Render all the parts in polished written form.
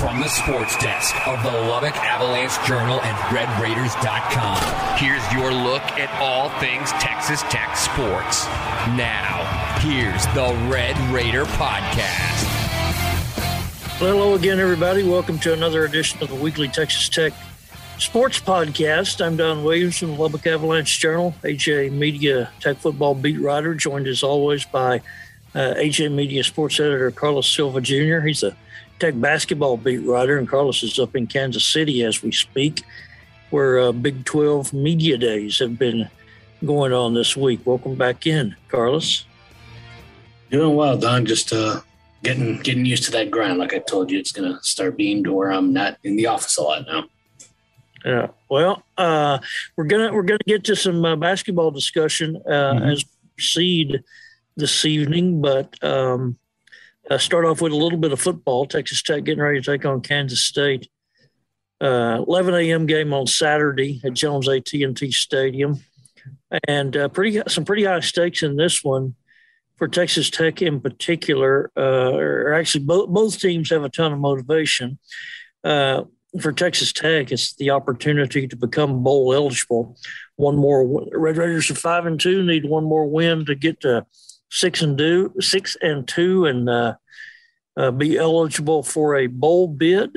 From the sports desk of the Lubbock Avalanche Journal and RedRaiders.com, here's your look at all things Texas Tech sports. Now, here's the Red Raider Podcast. Well, hello again, everybody. Welcome to another edition of the weekly Texas Tech sports podcast. I'm Don Williams from the Lubbock Avalanche Journal, AJ Media Tech football beat writer, joined as always by AJ Media sports editor Carlos Silva Jr. He's a Tech basketball beat writer, and Carlos is up in Kansas City as we speak, where Big 12 media days have been going on this week. Welcome back in, Carlos. Doing well, Don. Just getting used to that grind. Like I told you, it's going to start being to where I'm not in the office a lot now. Yeah. Well, we're gonna get to some basketball discussion as we proceed this evening, but. Start off with a little bit of football. Texas Tech getting ready to take on Kansas State. 11 a.m. game on Saturday at Jones AT&T Stadium. And some pretty high stakes in this one for Texas Tech in particular. Both teams have a ton of motivation. For Texas Tech, it's the opportunity to become bowl eligible. One more – Red Raiders are 5-2, need one more win to get to – 6-2 and be eligible for a bowl bid.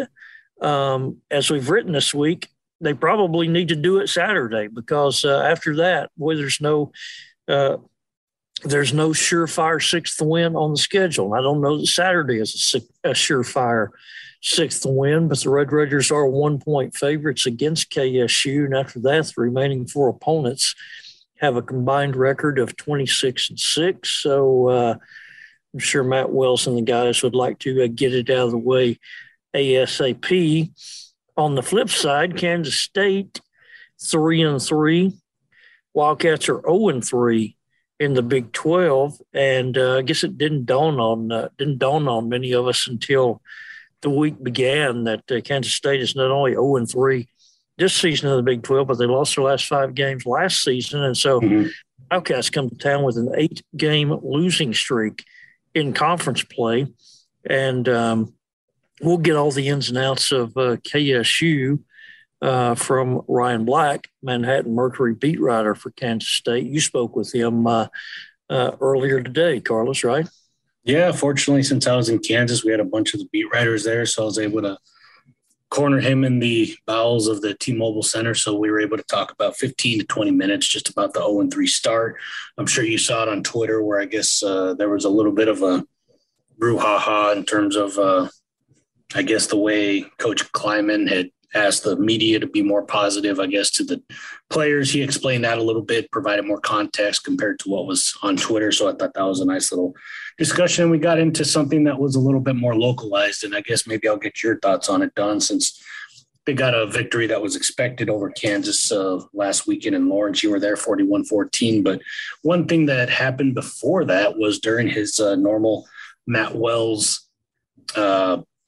As we've written this week, they probably need to do it Saturday because after that, boy, there's no surefire sixth win on the schedule. I don't know that Saturday is a surefire sixth win, but the Red Raiders are 1-point favorites against KSU, and after that, the remaining four opponents have a combined record of 26-6. So I'm sure Matt Wells and the guys would like to get it out of the way ASAP. On the flip side, Kansas State 3-3. Wildcats are 0-3 in the Big 12, and I guess it didn't dawn on many of us until the week began that Kansas State is not only 0-3 this season of the Big 12, but they lost their last five games last season. And so Wildcats come to town with an 8-game losing streak in conference play. And we'll get all the ins and outs of KSU from Ryan Black, Manhattan Mercury beat writer for Kansas State. You spoke with him earlier today, Carlos, right? Yeah, fortunately, since I was in Kansas, we had a bunch of the beat writers there, so I was able to corner him in the bowels of the T-Mobile Center, so we were able to talk about 15 to 20 minutes just about the 0-3 start. I'm sure you saw it on Twitter where I guess there was a little bit of a brouhaha in terms of, I guess, the way Coach Klieman had asked the media to be more positive, I guess, to the players. He explained that a little bit, provided more context compared to what was on Twitter, so I thought that was a nice little discussion. We got into something that was a little bit more localized, and I guess maybe I'll get your thoughts on it, Don, since they got a victory that was expected over Kansas last weekend in Lawrence. You were there 41-14, but one thing that happened before that was during his normal Matt Wells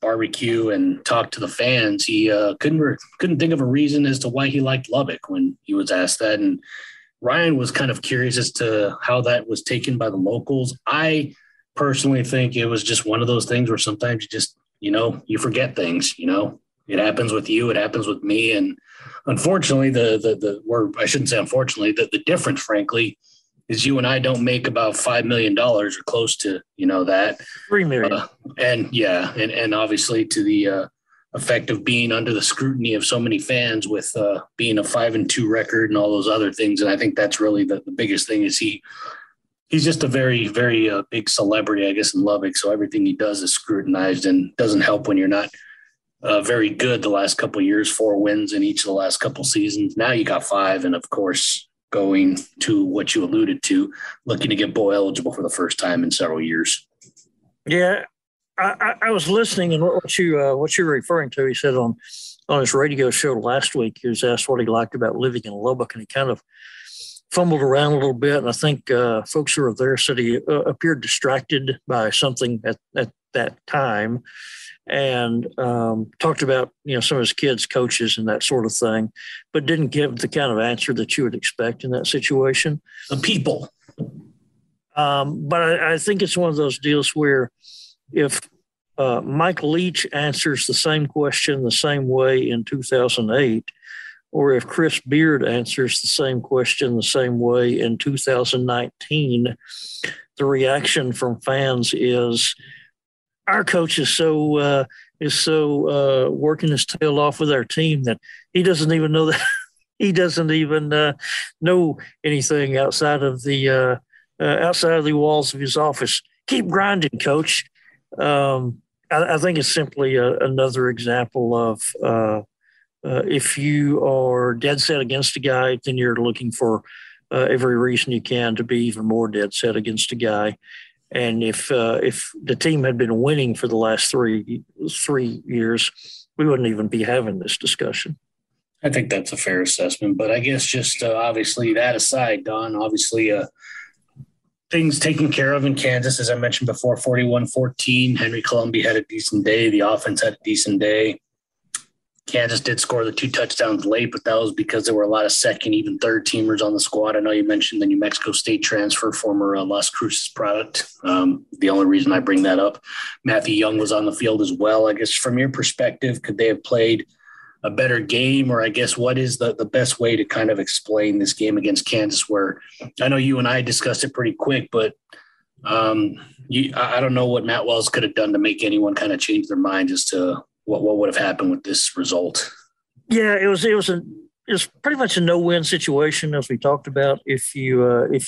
barbecue and talk to the fans, he couldn't think of a reason as to why he liked Lubbock when he was asked that. And Ryan was kind of curious as to how that was taken by the locals. I personally think it was just one of those things where sometimes you just, you forget things, it happens with you, it happens with me. And unfortunately, the difference, frankly, is you and I don't make about $5 million or close to, that. $3 million. And obviously to the effect of being under the scrutiny of so many fans with being a 5-2 record and all those other things. And I think that's really the biggest thing is he's just a very, very big celebrity, I guess, in Lubbock. So everything he does is scrutinized and doesn't help when you're not very good the last couple of years, 4 wins in each of the last couple of seasons. Now you got 5. And of course, going to what you alluded to, looking to get bowl eligible for the first time in several years. Yeah, I was listening, and what you're referring to, he said on his radio show last week, he was asked what he liked about living in Lubbock, and he kind of fumbled around a little bit. And I think folks who were there said he appeared distracted by something at that time, and talked about, some of his kids, coaches, and that sort of thing, but didn't give the kind of answer that you would expect in that situation. The people. But I think it's one of those deals where if Mike Leach answers the same question the same way in 2008, or if Chris Beard answers the same question the same way in 2019, the reaction from fans is, our coach is so working his tail off with our team that he doesn't even know that he doesn't even know anything outside of the walls of his office. Keep grinding, coach. I think it's simply another example of if you are dead set against a guy, then you're looking for every reason you can to be even more dead set against a guy. And if the team had been winning for the last three years, we wouldn't even be having this discussion. I think that's a fair assessment. But I guess just obviously that aside, Don, obviously things taken care of in Kansas, as I mentioned before, 41-14. Henry Colombi had a decent day. The offense had a decent day. Kansas did score the 2 touchdowns late, but that was because there were a lot of second, even third teamers on the squad. I know you mentioned the New Mexico State transfer, former Las Cruces product. The only reason I bring that up, Matthew Young was on the field as well. I guess from your perspective, could they have played a better game? Or I guess what is the best way to kind of explain this game against Kansas, where I know you and I discussed it pretty quick, but I don't know what Matt Wells could have done to make anyone kind of change their mind as to what would have happened with this result? Yeah, it was pretty much a no-win situation, as we talked about. If you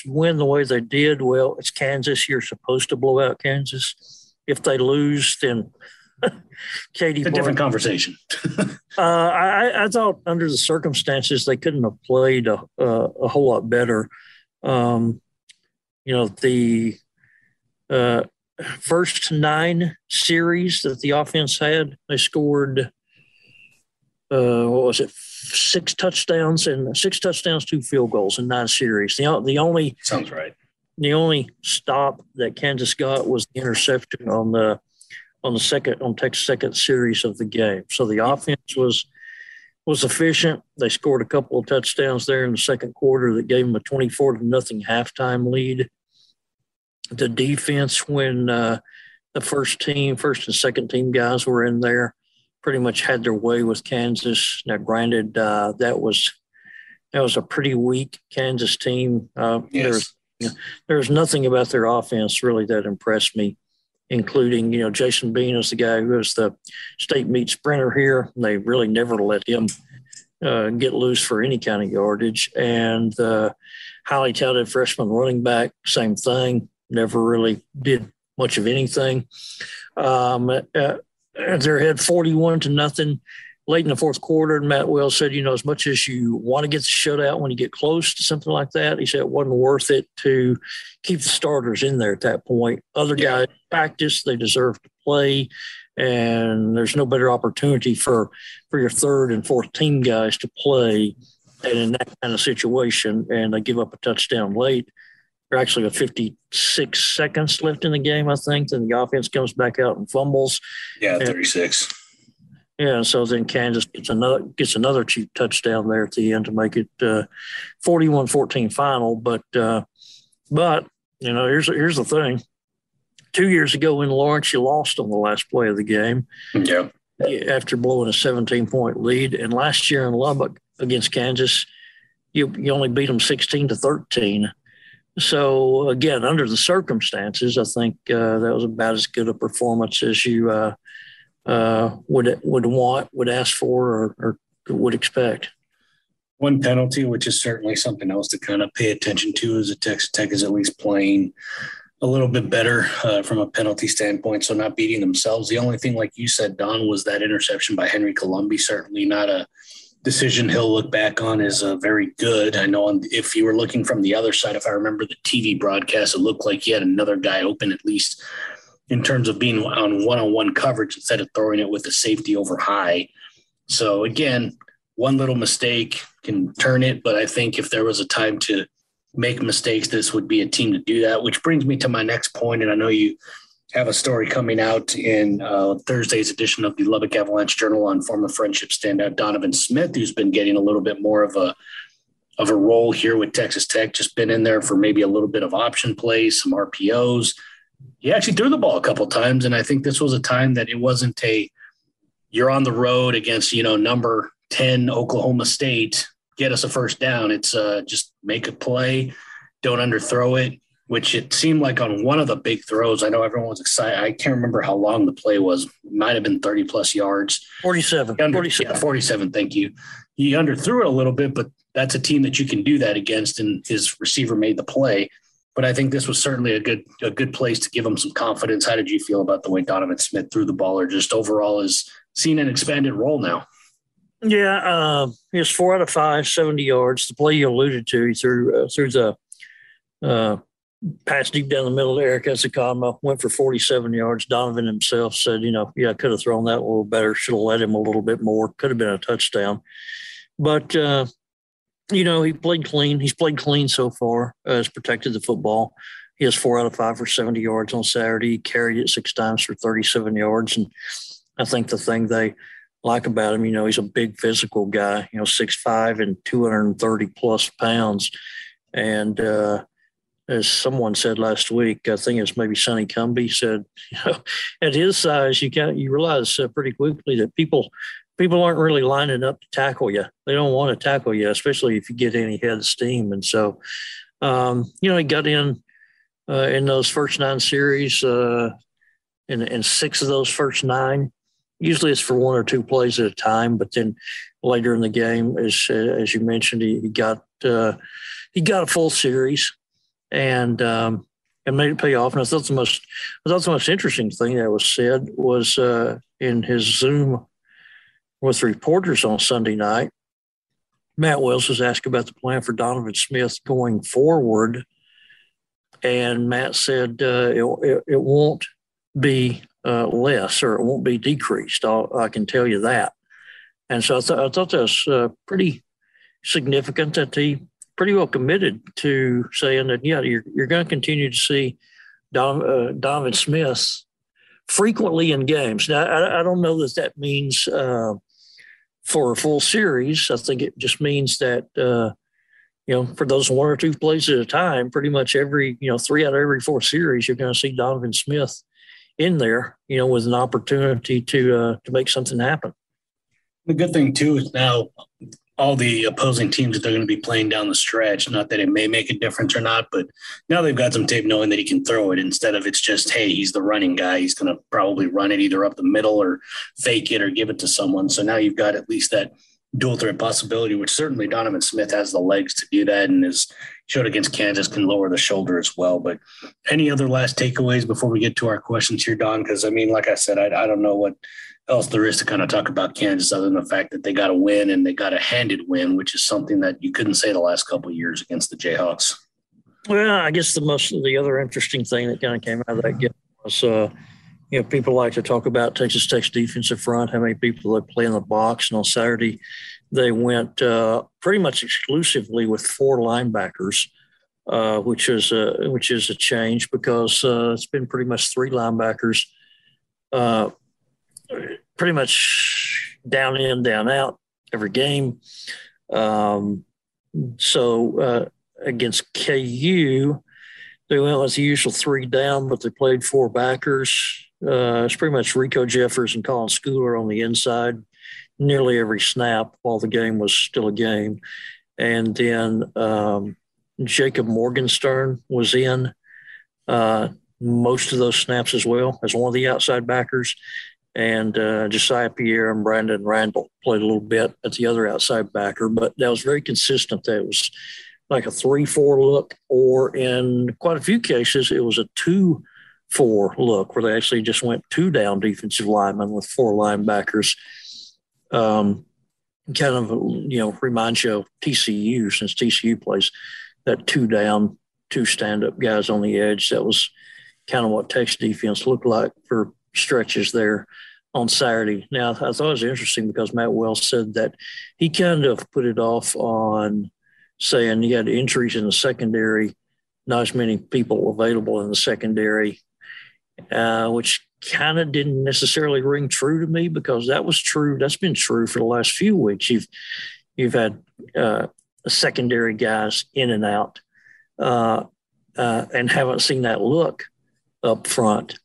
win the way they did, well, it's Kansas. You're supposed to blow out Kansas. If they lose, then Katie. It's a different conversation. I thought under the circumstances they couldn't have played a whole lot better. The first 9 series that the offense had, they scored, 6 touchdowns and 2 field goals in 9 series. The only sounds right. The only stop that Kansas got was the interception on Texas second series of the game. So the offense was efficient. They scored a couple of touchdowns there in the second quarter that gave them a 24-0 halftime lead. The defense, when the first and second team guys were in there, pretty much had their way with Kansas. Now, granted, that was a pretty weak Kansas team. Yes. There was nothing about their offense really that impressed me, including Jason Bean is the guy who was the state meet sprinter here. And they really never let him get loose for any kind of yardage, and highly touted freshman running back, same thing. Never really did much of anything. They're ahead 41-0 late in the fourth quarter. And Matt Wells said, as much as you want to get the shutout when you get close to something like that, he said it wasn't worth it to keep the starters in there at that point. Other guys practice, they deserve to play, and there's no better opportunity for your third and fourth team guys to play than in that kind of situation. And they give up a touchdown late. They're actually with 56 seconds left in the game, I think. Then the offense comes back out and fumbles. Yeah, 36. Yeah, so then Kansas gets another cheap touchdown there at the end to make it 41-14 final. But here's the thing. 2 years ago in Lawrence, you lost on the last play of the game. Yeah. After blowing a 17-point lead, and last year in Lubbock against Kansas, you only beat them 16-13. So, again, under the circumstances, I think that was about as good a performance as you would want, would ask for, or would expect. One penalty, which is certainly something else to kind of pay attention to, is that Texas Tech is at least playing a little bit better from a penalty standpoint, so not beating themselves. The only thing, like you said, Don, was that interception by Henry Colombi, certainly not a decision he'll look back on as very good. I know if you were looking from the other side, if I remember the TV broadcast, it looked like he had another guy open at least in terms of being on one-on-one coverage instead of throwing it with the safety over high. So again, one little mistake can turn it, but I think if there was a time to make mistakes, this would be a team to do that, which brings me to my next point. And I know you have a story coming out in Thursday's edition of the Lubbock Avalanche Journal on former Friendship standout Donovan Smith, who's been getting a little bit more of a role here with Texas Tech, just been in there for maybe a little bit of option play, some RPOs. He actually threw the ball a couple of times, and I think this was a time that it wasn't you're on the road against, number 10 Oklahoma State, get us a first down. It's just make a play, don't underthrow it, which it seemed like on one of the big throws. I know everyone was excited. I can't remember how long the play was. It might have been 30-plus yards. 47. Yeah, 47, thank you. He underthrew it a little bit, but that's a team that you can do that against, and his receiver made the play. But I think this was certainly a good place to give him some confidence. How did you feel about the way Donovan Smith threw the ball, or just overall is seen an expanded role now? Yeah, he was 4 out of 5, 70 yards. The play you alluded to, he threw the pass deep down the middle to Eric Ezekama, went for 47 yards. Donovan himself said, I could have thrown that a little better, should have let him a little bit more, could have been a touchdown. But he played clean. He's played clean so far. He's protected the football. He has 4 out of 5 for 70 yards on Saturday. He carried it 6 times for 37 yards. And I think the thing they like about him, he's a big physical guy, 6'5" and 230-plus pounds. And as someone said last week, I think it's maybe Sonny Cumbie said, at his size, you realize pretty quickly that people aren't really lining up to tackle you. They don't want to tackle you, especially if you get any head of steam. And so, he got in those first 9 series, in 6 of those first 9. Usually it's for 1 or 2 plays at a time, but then later in the game, as you mentioned, he got a full series and made it pay off. And I thought the most interesting thing that was said was in his Zoom with reporters on Sunday night, Matt Wells was asked about the plan for Donovan Smith going forward, and Matt said it won't be less, or it won't be decreased. I can tell you that. And so I thought that was pretty significant that he pretty well committed to saying that, yeah, you're going to continue to see Donovan Smith frequently in games. Now, I don't know that means for a full series. I think it just means that, for those 1 or 2 plays at a time, pretty much every, 3 out of every 4 series, you're going to see Donovan Smith in there, with an opportunity to make something happen. The good thing too is now all the opposing teams that they're going to be playing down the stretch, not that it may make a difference or not, but now they've got some tape knowing that he can throw it, instead of it's just, hey, he's the running guy, he's going to probably run it either up the middle or fake it or give it to someone. So now you've got at least that dual threat possibility, which certainly Donovan Smith has the legs to do that, and is showed against Kansas can lower the shoulder as well. But any other last takeaways before we get to our questions here, Don? Because, like I said, I don't know what else there is to kind of talk about Kansas other than the fact that they got a win, and they got a handed win, which is something that you couldn't say the last couple of years against the Jayhawks. Well, I guess the other interesting thing that kind of came out of that game was, people like to talk about Texas Tech's defensive front, how many people they play in the box. And on Saturday, they went pretty much exclusively with 4 linebackers, which is a change, because it's been pretty much 3 linebackers, pretty much down in, down out every game. So against KU, they went with the usual 3 down, but they played 4 backers. It's pretty much Rico Jeffers and Colin Schooler on the inside nearly every snap while the game was still a game. And then Jacob Morgenstern was in most of those snaps as well as one of the outside backers. And Josiah Pierre and Brandon Randall played a little bit at the other outside backer, but that was very consistent. That it was like a 3-4 look, or in quite a few cases, it was a 2-4 look, where they actually just went 2 down defensive linemen with 4 linebackers. Kind of, reminds you of TCU, since TCU plays that 2 down, 2 stand-up guys on the edge. That was kind of what Tech's defense looked like for stretches there on Saturday. Now, I thought it was interesting because Matt Wells said that he kind of put it off on saying he had injuries in the secondary, not as many people available in the secondary, which kind of didn't necessarily ring true to me because that was true. That's been true for the last few weeks. You've had secondary guys in and out and haven't seen that look up front.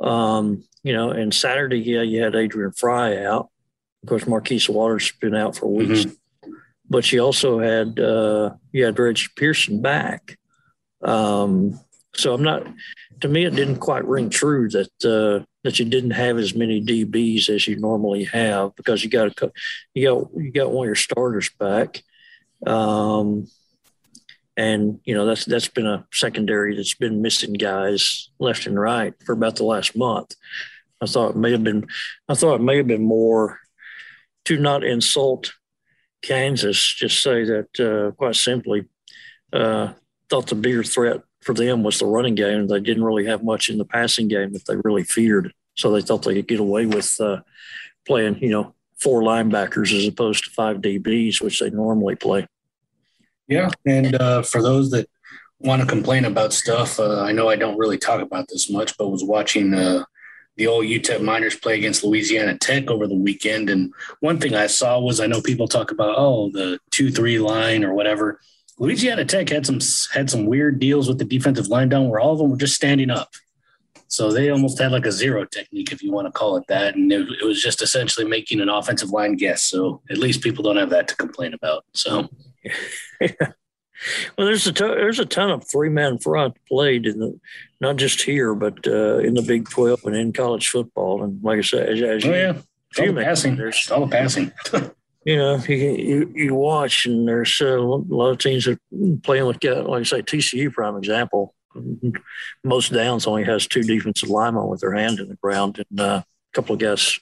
And Saturday, you had Adrian Fry out. Of course, Marquise Waters has been out for weeks. Mm-hmm. But you also had you had Reggie Pearson back. So I'm not – to me, it didn't quite ring true that you didn't have as many DBs as you normally have because you got one of your starters back. That's been a secondary that's been missing guys left and right for about the last month. I thought it may have been more to not insult Kansas, just say that quite simply thought the bigger threat for them was the running game. They didn't really have much in the passing game that they really feared. So they thought they could get away with playing, four linebackers as opposed to five DBs, which they normally play. Yeah, and for those that want to complain about stuff, I know I don't really talk about this much, but was watching the old UTEP Miners play against Louisiana Tech over the weekend, and one thing I saw was I know people talk about, the 2-3 line or whatever. Louisiana Tech had some weird deals with the defensive line down where all of them were just standing up. So they almost had like a zero technique, if you want to call it that, and it was just essentially making an offensive line guess. So at least people don't have that to complain about, so... Yeah. Well, there's a ton of three-man front played not just here, but in the Big 12 and in college football. And like I said, it's all passing. You watch, and there's a lot of teams that are playing with, like I say, TCU, prime example. Most downs only has two defensive linemen with their hand in the ground, and a couple of guys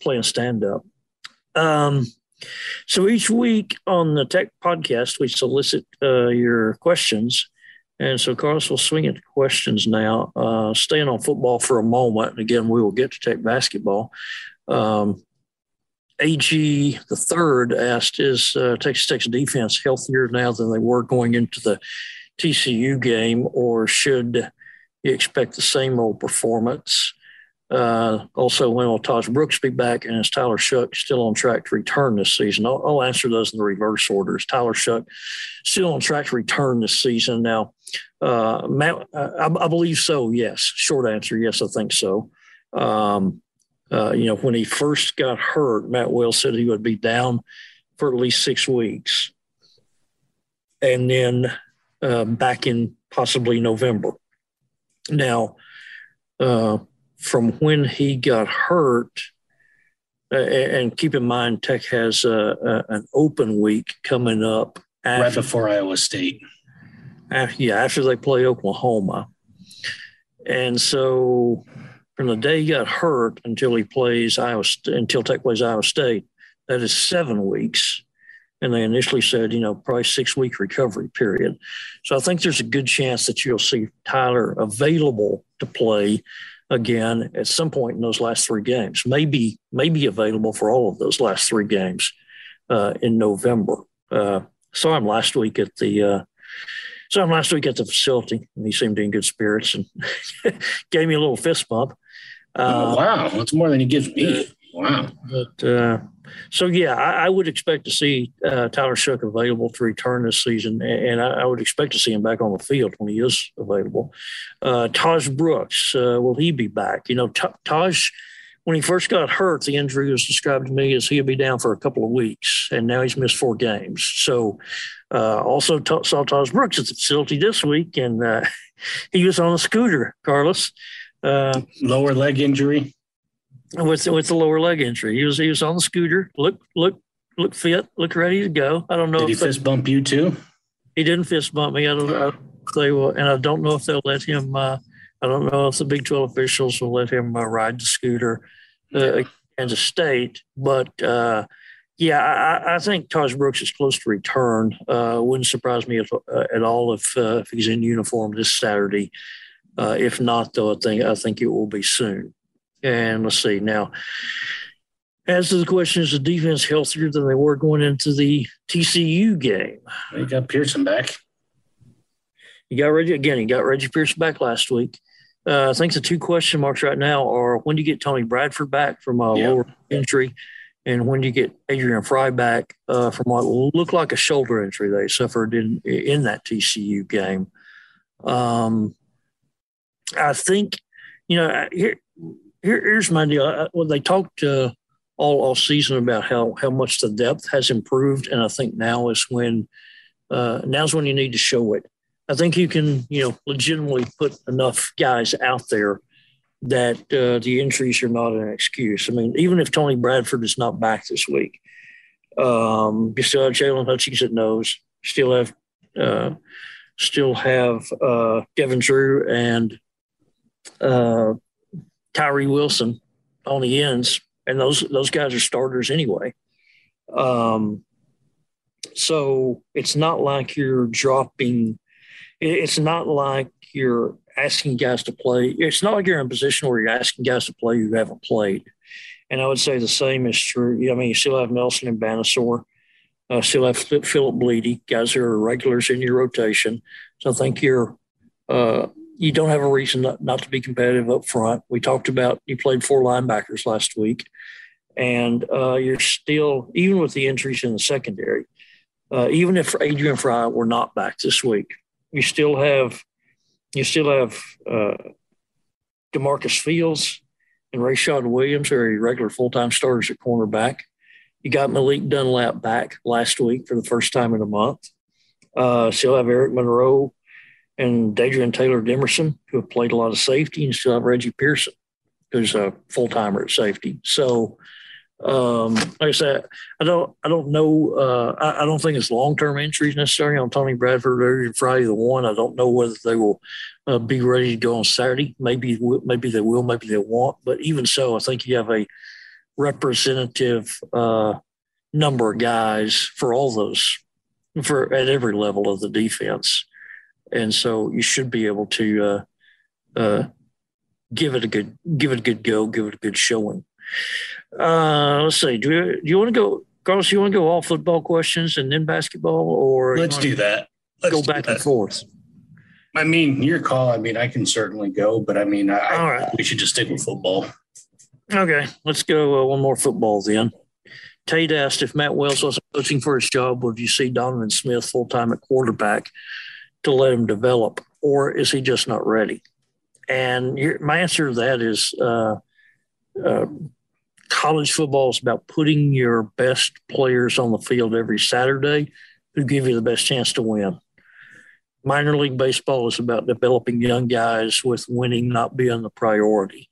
playing stand-up. So each week on the Tech podcast, we solicit your questions. And so, Carlos, we'll swing into questions now. Staying on football for a moment, and again, we will get to Tech basketball. AG the third asked, is Texas Tech's defense healthier now than they were going into the TCU game, or should you expect the same old performance? Also, when will Taj Brooks be back, and is Tyler Shuck still on track to return this season? I'll answer those in the reverse order. Is Tyler Shuck still on track to return this season? Now, Matt, I believe so, yes. Short answer, yes, I think so. When he first got hurt, Matt Wells said he would be down for at least 6 weeks and then back in possibly November. Now, from when he got hurt, and keep in mind, Tech has an open week coming up. Right before Iowa State. After they play Oklahoma. And so from the day he got hurt until Tech plays Iowa State, that is 7 weeks. And they initially said, probably 6 week recovery period. So I think there's a good chance that you'll see Tyler available to play again at some point in those last three games, maybe available for all of those last three games in November. Saw him last week at the facility, and he seemed in good spirits and gave me a little fist bump. Wow, that's more than he gives me. Wow. But I would expect to see Tyler Shuck available to return this season, and I would expect to see him back on the field when he is available. Taj Brooks, will he be back? Taj, when he first got hurt, the injury was described to me as he'll be down for a couple of weeks, and now he's missed 4 games. So also saw Taj Brooks at the facility this week, and he was on a scooter, Carlos. Lower leg injury. With the lower leg injury, he was on the scooter. Look fit. Look ready to go. I don't know. Did he fist bump you too? He didn't fist bump me. I don't know if they will, and I don't know if they'll let him. I don't know if the Big 12 officials will let him ride the scooter Kansas State. But I think Taj Brooks is close to return. Wouldn't surprise me at all if he's in uniform this Saturday. If not, though, I think it will be soon. And let's see. Now, as to the question, is the defense healthier than they were going into the TCU game? You got Pearson back. You got Reggie Pearson back last week. I think the two question marks right now are when do you get Tony Bradford back from a lower injury, and when do you get Adrian Fry back from what looked like a shoulder injury they suffered in that TCU game. I think, you know, here's my deal. Well, they talked all season about how much the depth has improved, and I think now's when you need to show it. I think you can, you know, legitimately put enough guys out there that the injuries are not an excuse. I mean, even if Tony Bradford is not back this week, you still have Jalen Hutchings at nose, still have Devin Drew and Tyree Wilson on the ends, and those guys are starters anyway. So it's not like you're dropping. It's not like you're asking guys to play. It's not like you're in a position where you're asking guys to play who haven't played. And I would say the same is true. I mean, you still have Nelson and Banasor, still have Philip Bleedy, guys who are regulars in your rotation. So I think you don't have a reason not to be competitive up front. We talked about you played four linebackers last week, and you're still, even with the injuries in the secondary, even if Adrian Fry were not back this week, You still have DeMarcus Fields and Rashad Williams who are your regular full-time starters at cornerback. You got Malik Dunlap back last week for the first time in a month. Still have Eric Monroe and Dadrian Taylor-Demerson who have played a lot of safety, and still have Reggie Pearson who's a full-timer at safety. So, like I said, I don't know. I don't think it's long-term injuries necessarily on Tony Bradford or Friday the one. I don't know whether they will be ready to go on Saturday. Maybe they will, maybe they won't. But even so, I think you have a representative number of guys for all those at every level of the defense. And so you should be able to give it a good go, give it a good showing. Let's see. Do you want to go, Carlos? You want to go all football questions and then basketball, or let's do that? Let's go back and forth. I mean, your call. I mean, I can certainly go, but I mean, all right. We should just stick with football. Okay, let's go one more football then. Tate asked if Matt Wells wasn't coaching for his job, would you see Donovan Smith full time at quarterback to let him develop, or is he just not ready? And my answer to that is. College football is about putting your best players on the field every Saturday who give you the best chance to win. Minor league baseball is about developing young guys with winning not being the priority.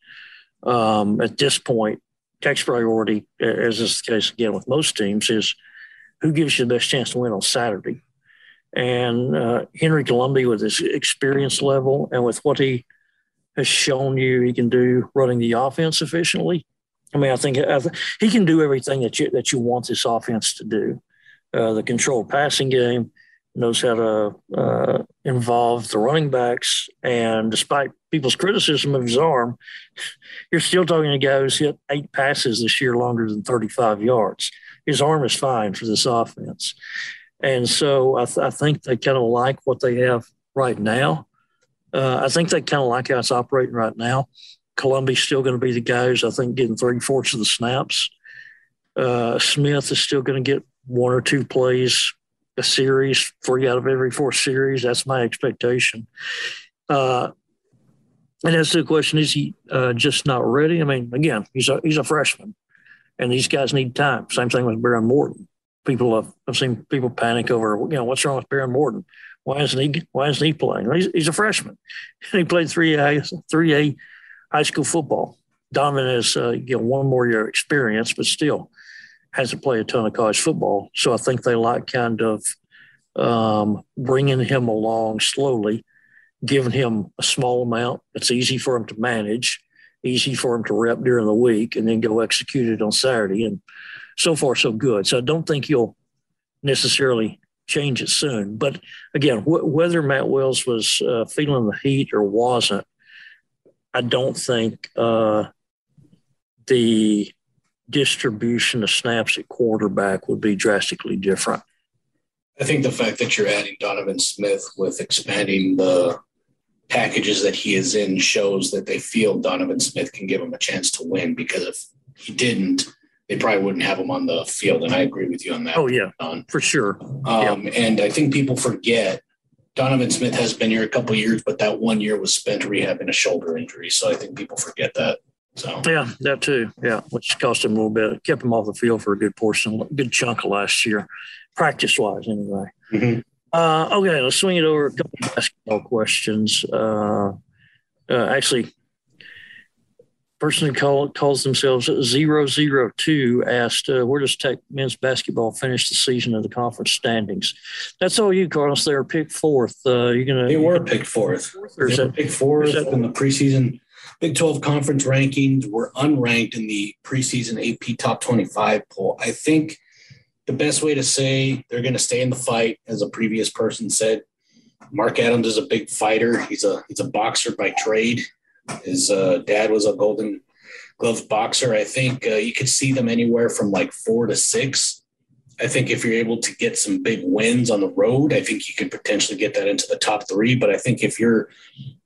At this point, Tech's priority, as is the case again with most teams, is who gives you the best chance to win on Saturday. And Henry Colombi, with his experience level and with what he has shown you he can do running the offense efficiently, I mean, I think he can do everything that you want this offense to do. The controlled passing game, knows how to involve the running backs, and despite people's criticism of his arm, you're still talking to a guy who's hit 8 passes this year longer than 35 yards. His arm is fine for this offense. And so I think they kind of like what they have right now. I think they kind of like how it's operating right now. Columbia's still going to be the guy who's, I think, getting 3/4 of the snaps. Smith is still going to get 1 or 2 plays a series, 3 out of every 4 series. That's my expectation. And as to the question, is he just not ready? I mean, again, he's a freshman, and these guys need time. Same thing with Baron Morton. I've seen people panic over, you know, what's wrong with Baron Morton? Why isn't he playing? He's a freshman, and he played 3A high school football. Donovan has 1 more year experience, but still hasn't played a ton of college football. So I think they like kind of bringing him along slowly, giving him a small amount that's easy for him to manage, easy for him to rep during the week, and then go execute it on Saturday. And so far, so good. So I don't think he'll necessarily change it soon. But again, whether Matt Wells was feeling the heat or wasn't, I don't think the distribution of snaps at quarterback would be drastically different. I think the fact that you're adding Donovan Smith with expanding the packages that he is in shows that they feel Donovan Smith can give him a chance to win, because if he didn't, they probably wouldn't have him on the field. And I agree with you on that. Oh, yeah, Don. For sure. Yeah. And I think people forget Donovan Smith has been here a couple of years, but that 1 year was spent rehabbing a shoulder injury. So I think people forget that. So yeah, that too. Yeah, which cost him a little bit. Kept him off the field for a good portion, a good chunk of last year, practice-wise anyway. Mm-hmm. Okay, let's swing it over a couple of basketball questions. Actually, person who calls themselves 002 asked, where does Tech men's basketball finish the season of the conference standings? That's all you, Carlos. They were picked fourth. They were picked fourth. In the preseason. Big 12 conference rankings were unranked in the preseason AP Top 25 poll. I think the best way to say they're going to stay in the fight, as a previous person said, Mark Adams is a big fighter. He's a boxer by trade. His dad was a Golden Glove boxer. I think you could see them anywhere from like 4 to 6. I think if you're able to get some big wins on the road, I think you could potentially get that into the top 3. But I think if you're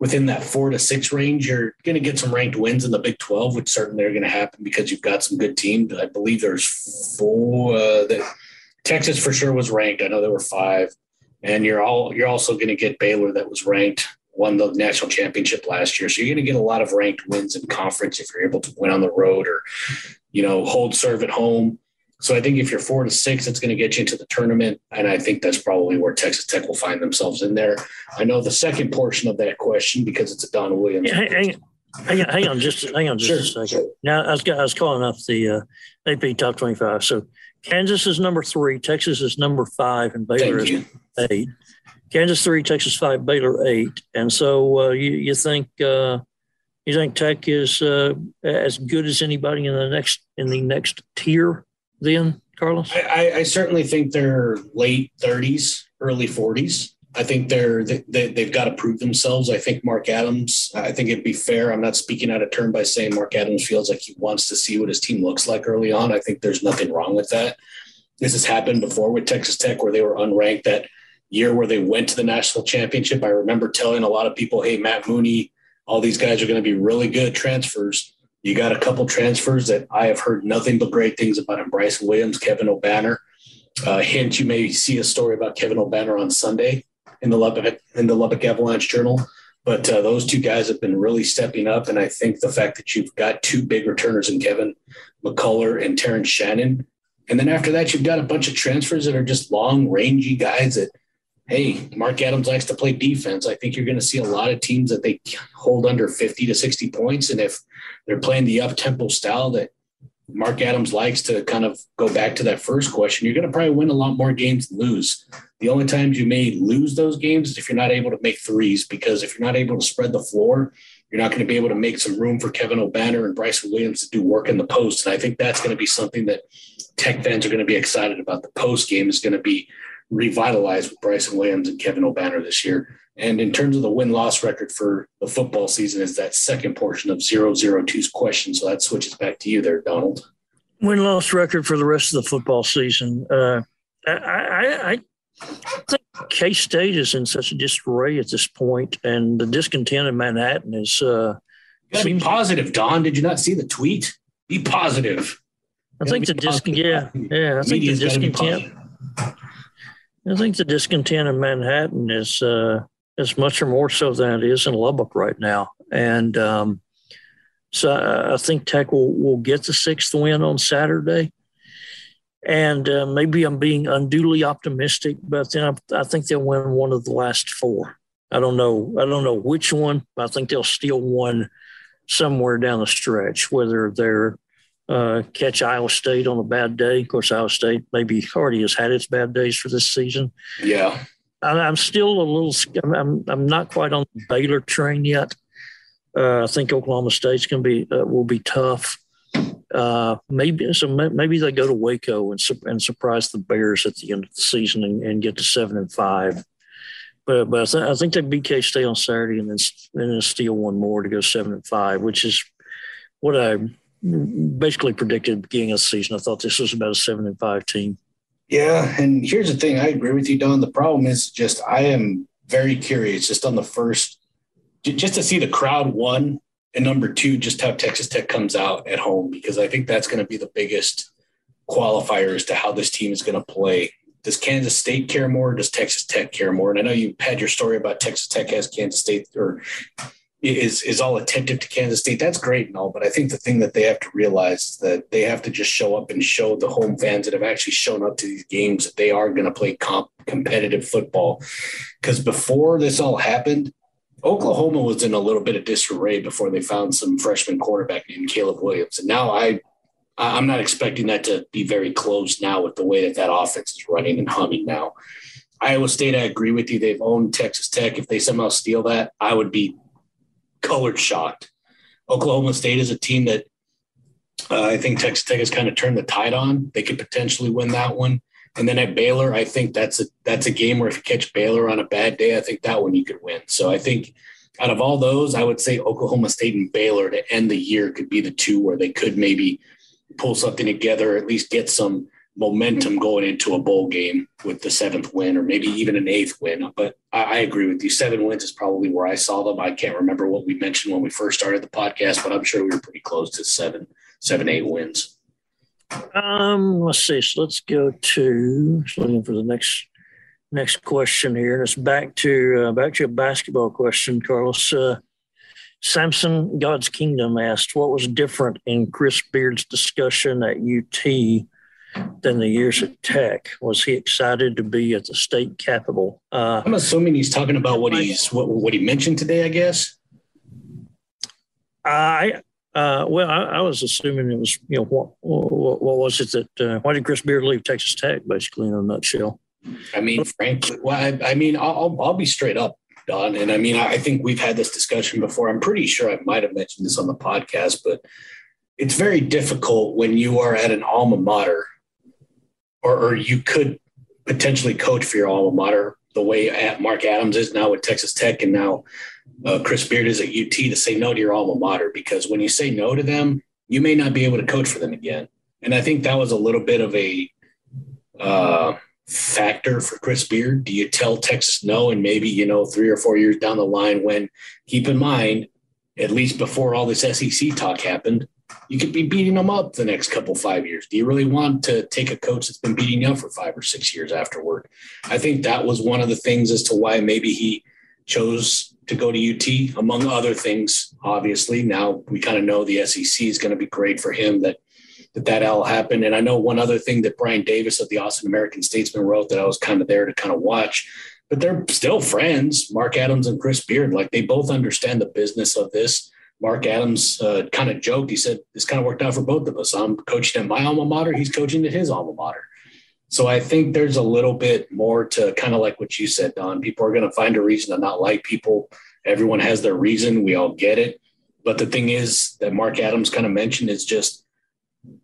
within that 4 to 6 range, you're going to get some ranked wins in the Big 12, which certainly are going to happen because you've got some good teams. I believe there's 4. Texas for sure was ranked. I know there were 5. And you're also going to get Baylor, that was ranked, won the national championship last year. So you're going to get a lot of ranked wins in conference if you're able to win on the road or, hold serve at home. So I think if you're 4 to 6, it's going to get you into the tournament, and I think that's probably where Texas Tech will find themselves in there. I know the second portion of that question, because it's a Don Williams. Yeah, hang on just a second. Now, I was calling up the AP Top 25. So Kansas is number 3, Texas is number 5, and Baylor is 8. Kansas 3, Texas 5, Baylor 8. And so you think Tech is as good as anybody in the next tier? Then, Carlos? I certainly think they're late 30s, early 40s. I think they've got to prove themselves. I think Mark Adams, I think it'd be fair. I'm not speaking out of turn by saying Mark Adams feels like he wants to see what his team looks like early on. I think there's nothing wrong with that. This has happened before with Texas Tech, where they were unranked that year where they went to the national championship. I remember telling a lot of people, hey, Matt Mooney, all these guys are going to be really good transfers. You got a couple transfers that I have heard nothing but great things about him: Bryce Williams, Kevin O'Banner. Hint, you may see a story about Kevin O'Banner on Sunday in the Lubbock Avalanche Journal. But those two guys have been really stepping up, and I think the fact that you've got 2 big returners in Kevin McCullough and Terrence Shannon, and then after that you've got a bunch of transfers that are just long-rangey guys that, hey, Mark Adams likes to play defense. I think you're going to see a lot of teams that they hold under 50 to 60 points. And if they're playing the up-tempo style that Mark Adams likes, to kind of go back to that first question, you're going to probably win a lot more games than lose. The only times you may lose those games is if you're not able to make threes, because if you're not able to spread the floor, you're not going to be able to make some room for Kevin O'Banner and Bryce Williams to do work in the post. And I think that's going to be something that Tech fans are going to be excited about. The post game is going to be revitalized with Bryson Williams and Kevin O'Banner this year. And in terms of the win-loss record for the football season, is that second portion of 002's question. So that switches back to you there, Donald. Win-loss record for the rest of the football season. I think K-State is in such a disarray at this point, and the discontent in Manhattan is be positive, Don. Did you not see the tweet? Be positive. I think the discontent in Manhattan is much more so than it is in Lubbock right now. And so I think Tech will get the 6th win on Saturday. And maybe I'm being unduly optimistic, but then I think they'll win one of the last 4. I don't know which one, but I think they'll steal one somewhere down the stretch, whether they're catch Iowa State on a bad day. Of course, Iowa State maybe already has had its bad days for this season. Yeah. I'm still a little – I'm not quite on the Baylor train yet. I think Oklahoma State's going to be will be tough. Maybe they go to Waco and surprise the Bears at the end of the season and get to 7-5. But I think they beat K-State on Saturday and then steal one more to go 7-5, which is what I basically predicted at the beginning of the season. I thought this was about a 7-5 team. Yeah, and here's the thing. I agree with you, Don. The problem is just I am very curious just on the first – just to see the crowd, one, and number two, just how Texas Tech comes out at home, because I think that's going to be the biggest qualifier as to how this team is going to play. Does Kansas State care more? Or does Texas Tech care more? And I know you had your story about Texas Tech has Kansas State or is all attentive to Kansas State. That's great and all, but I think the thing that they have to realize is that they have to just show up and show the home fans that have actually shown up to these games that they are going to play competitive football. Because before this all happened, Oklahoma was in a little bit of disarray before they found some freshman quarterback named Caleb Williams. And now I'm not expecting that to be very close now with the way that offense is running and humming now. Iowa State, I agree with you. They've owned Texas Tech. If they somehow steal that, I would be colored shocked. Oklahoma State is a team that I think Texas Tech has kind of turned the tide on. They could potentially win that one. And then at Baylor, I think that's a game where if you catch Baylor on a bad day, I think that one you could win. So I think out of all those, I would say Oklahoma State and Baylor to end the year could be the two where they could maybe – pull something together, at least get some momentum going into a bowl game with the 7th win or maybe even an 8th win. But I agree with you. 7 wins is probably where I saw them. I can't remember what we mentioned when we first started the podcast, but I'm sure we were pretty close to 7, 8 wins. Let's see. So let's go to just looking for the next question here. It's back to a basketball question, Carlos. Samson God's Kingdom asked, what was different in Chris Beard's discussion at UT than the years at Tech? Was he excited to be at the state capitol? I'm assuming he's talking about what he mentioned today, I guess. I was assuming it was, you know, what was it that why did Chris Beard leave Texas Tech, basically, in a nutshell? I mean, frankly, well, I'll be straight up, Don. And I mean, I think we've had this discussion before. I'm pretty sure I might have mentioned this on the podcast, but it's very difficult when you are at an alma mater or you could potentially coach for your alma mater the way at Mark Adams is now with Texas Tech and now Chris Beard is at UT, to say no to your alma mater, because when you say no to them, you may not be able to coach for them again. And I think that was a little bit of a factor for Chris Beard. Do you tell Texas no and maybe, you know, 3 or 4 years down the line, when, keep in mind, at least before all this SEC talk happened, you could be beating them up the next 5 years. Do you really want to take a coach that's been beating you up for 5 or 6 years afterward? I think that was one of the things as to why maybe he chose to go to UT, among other things. Obviously, now we kind of know the SEC is going to be great for him, that all happened. And I know one other thing that Brian Davis of the Austin American Statesman wrote that I was kind of there to kind of watch, but they're still friends, Mark Adams and Chris Beard. Like, they both understand the business of this. Mark Adams kind of joked. He said, this kind of worked out for both of us. I'm coaching at my alma mater. He's coaching at his alma mater. So I think there's a little bit more to kind of like what you said, Don. People are going to find a reason to not like people. Everyone has their reason. We all get it. But the thing is that Mark Adams kind of mentioned is just,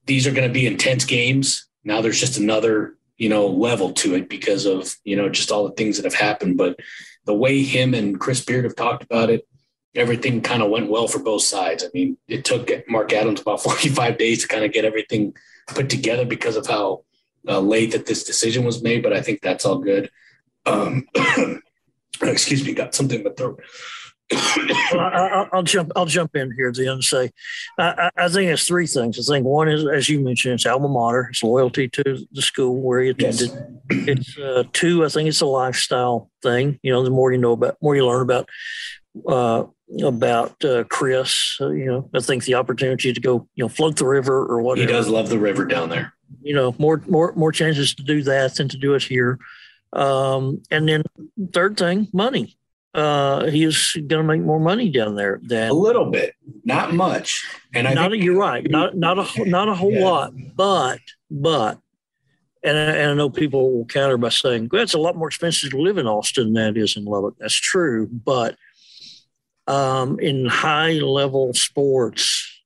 these are going to be intense games. Now there's just another, you know, level to it because of, you know, just all the things that have happened. But the way him and Chris Beard have talked about it, everything kind of went well for both sides. I mean, it took Mark Adams about 45 days to kind of get everything put together because of how late that this decision was made. But I think that's all good. Excuse me, got something in my throat. Well, I'll jump in here then and say I think it's 3 things. I think one is, as you mentioned, it's alma mater. It's loyalty to the school where you attended. Yes. It's 2, I think it's a lifestyle thing. You know, the more you know about, more you learn about Chris. You know, I think the opportunity to go, you know, float the river or whatever. He does love the river down there. You know, more chances to do that than to do it here. And then 3rd thing, money. He is going to make more money down there than a little bit, not much. And I think you're right. Not a whole yeah. lot, but, and I know people will counter by saying, well, it's a lot more expensive to live in Austin than it is in Lubbock. That's true. But, in high level sports,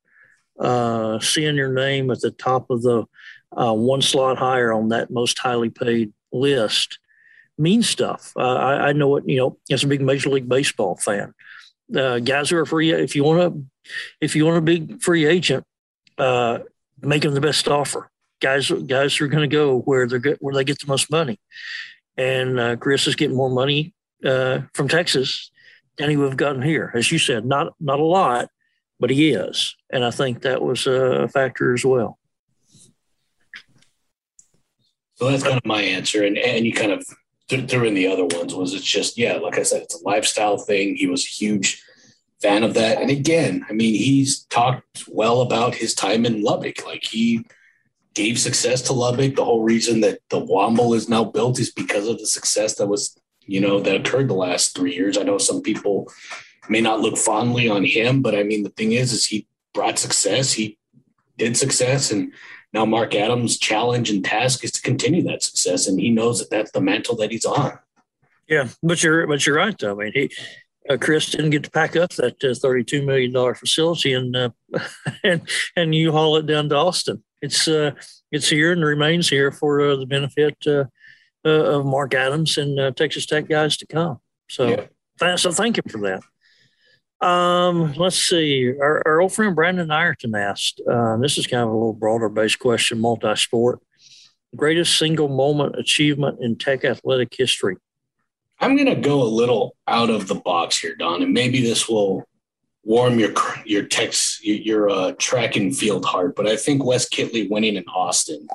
seeing your name at the top of the, one slot higher on that most highly paid list, means stuff. I know it, as a big Major League Baseball fan, guys who are free, if you want a big free agent, make them the best offer. Guys are going to go where they get the most money. And Chris is getting more money from Texas than he would have gotten here. As you said, not a lot, but he is. And I think that was a factor as well. So that's kind of my answer. And you kind of threw in the other ones. Was it's just, like I said, it's a lifestyle thing. He was a huge fan of that. And again, I mean, he's talked well about his time in Lubbock. Like, he gave success to Lubbock. The whole reason that the Womble is now built is because of the success that was, that occurred the last 3 years. I know some people may not look fondly on him, but I mean, the thing is he brought success. He did success. And now Mark Adams' challenge and task is to continue that success. And he knows that that's the mantle that he's on. Yeah. But you're right though. I mean, Chris didn't get to pack up that $32 million facility and you haul it down to Austin. It's here and remains here for the benefit of Mark Adams and Texas Tech guys to come. So, yeah. So thank you for that. Let's see. Our old friend Brandon Ireton asked, this is kind of a little broader-based question, multi-sport. Greatest single moment achievement in Tech athletic history? I'm going to go a little out of the box here, Don, and maybe this will warm your track and field heart. But I think Wes Kitley winning in Austin,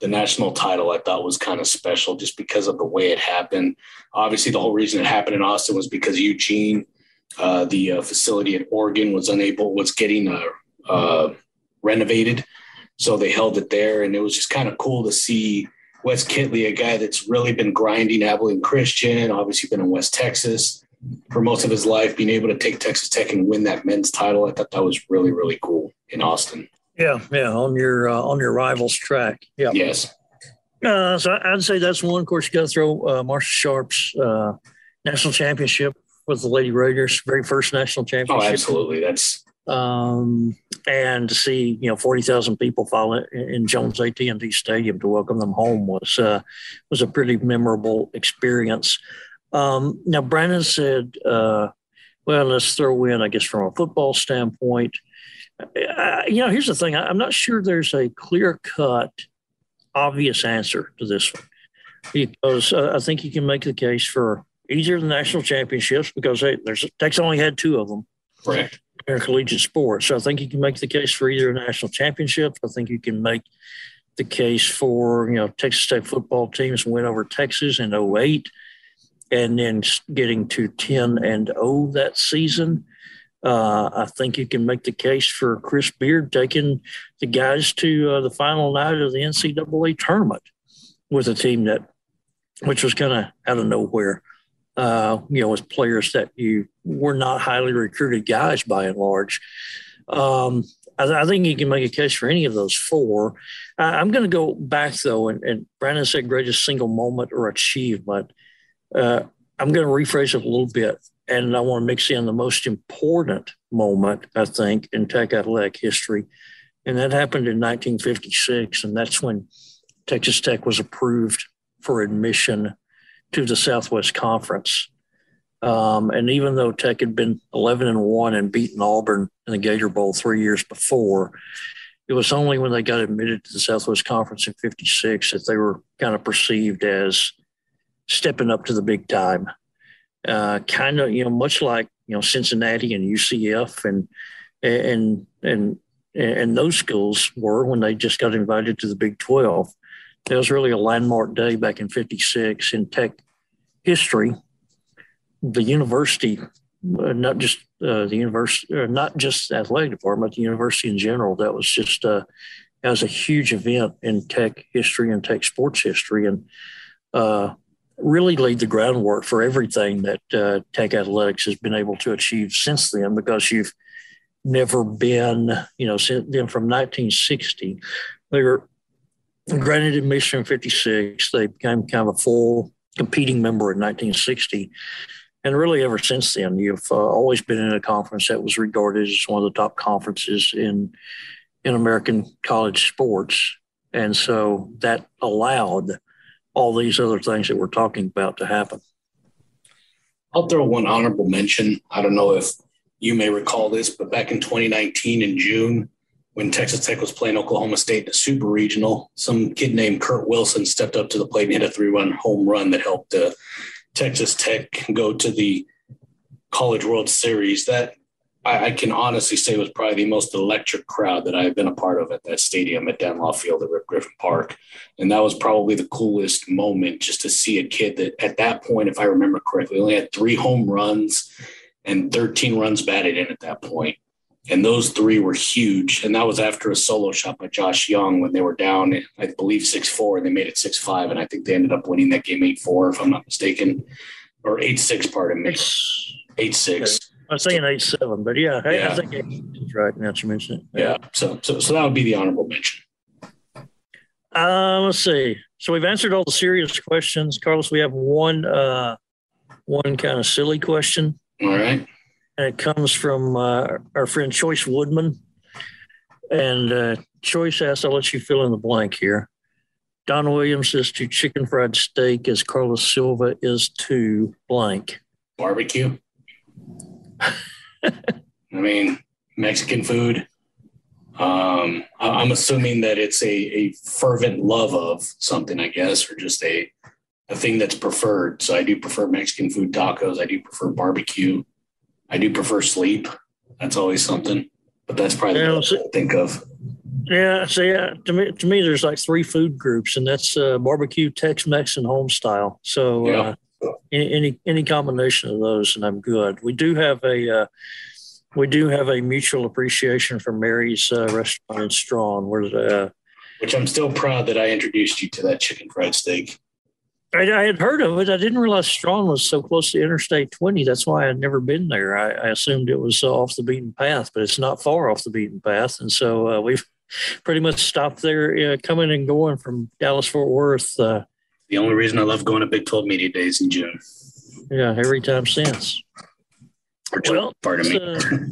the national title, I thought was kind of special just because of the way it happened. Obviously, the whole reason it happened in Austin was because Eugene, the facility at Oregon, was getting renovated. So they held it there, and it was just kind of cool to see Wes Kitley, a guy that's really been grinding, Abilene Christian, obviously been in West Texas for most of his life, being able to take Texas Tech and win that men's title. I thought that was really, really cool in Austin. Yeah, on your rivals' track. Yeah. Yes. So I'd say that's one. Of course, you got to throw Marshall Sharp's national championship with the Lady Raiders, very first national championship. Oh, absolutely. That's and to see 40,000 people follow in Jones AT&T Stadium to welcome them home was a pretty memorable experience. Now, Brandon said, let's throw in, I guess, from a football standpoint. Here's the thing. I'm not sure there's a clear-cut, obvious answer to this one because I think you can make the case for either of the national championships because Tech's only had two of them. Correct. In collegiate sports. So I think you can make the case for either a national championship. I think you can make the case for, Texas Tech football teams win over Texas in 2008. And then getting to 10-0 that season, I think you can make the case for Chris Beard taking the guys to the final night of the NCAA tournament with a team which was kind of out of nowhere, with players that you were not highly recruited guys by and large. I think you can make a case for any of those four. I'm going to go back, though, and Brandon said greatest single moment or achievement. I'm going to rephrase it a little bit, and I want to mix in the most important moment, I think, in Tech athletic history, and that happened in 1956, and that's when Texas Tech was approved for admission to the Southwest Conference. And even though Tech had been 11-1 and beaten Auburn in the Gator Bowl 3 years before, it was only when they got admitted to the Southwest Conference in 56 that they were kind of perceived as stepping up to the big time, much like, Cincinnati and UCF and those schools were when they just got invited to the Big 12. That was really a landmark day back in 56 in Tech history. The university, not just the athletic department, the university in general, that was just a huge event in Tech history and Tech sports history. And, really laid the groundwork for everything that Tech athletics has been able to achieve since then, because you've never been, since then from 1960, they were granted admission in 56. They became kind of a full competing member in 1960. And really ever since then, you've always been in a conference that was regarded as one of the top conferences in American college sports. And so that allowed all these other things that we're talking about to happen. I'll throw one honorable mention. I don't know if you may recall this, but back in 2019 in June, when Texas Tech was playing Oklahoma State in a super regional, some kid named Kurt Wilson stepped up to the plate and hit a 3-run home run that helped Texas Tech go to the College World Series. That I can honestly say was probably the most electric crowd that I've been a part of at that stadium at Dunlop Field at Rip Griffin Park. And that was probably the coolest moment, just to see a kid that at that point, if I remember correctly, only had 3 home runs and 13 runs batted in at that point. And those 3 were huge. And that was after a solo shot by Josh Young when they were down, I believe 6-4, and they made it 6-5. And I think they ended up winning that game 8-4, if I'm not mistaken, or 8-6, pardon me. 8-6. I was thinking 8-7, but yeah. I think 8-6 is right now that you mentioned it. Yeah. So that would be the honorable mention. Let's see. So we've answered all the serious questions. Carlos, we have one kind of silly question. All right. And it comes from our friend Choice Woodman. And Choice asks, I'll let you fill in the blank here. Don Williams is to chicken fried steak as Carlos Silva is to blank. Barbecue. I mean, Mexican food. I'm assuming that it's a fervent love of something, I guess, or just a thing that's preferred. So I do prefer Mexican food tacos. I do prefer barbecue. I do prefer sleep. That's always something, but that's probably the best I think of. Yeah, so yeah, to me, there's like 3 food groups, and that's barbecue, Tex-Mex, and home style. So any combination of those, and I'm good. We do have a mutual appreciation for Mary's restaurant in Strawn, which I'm still proud that I introduced you to that chicken fried steak. I had heard of it. I didn't realize Strawn was so close to Interstate 20. That's why I'd never been there. I assumed it was off the beaten path, but it's not far off the beaten path. And so we've pretty much stopped there, coming and going from Dallas-Fort Worth. The only reason I love going to Big 12 Media Days in June. Yeah, every time since. Well, pardon me.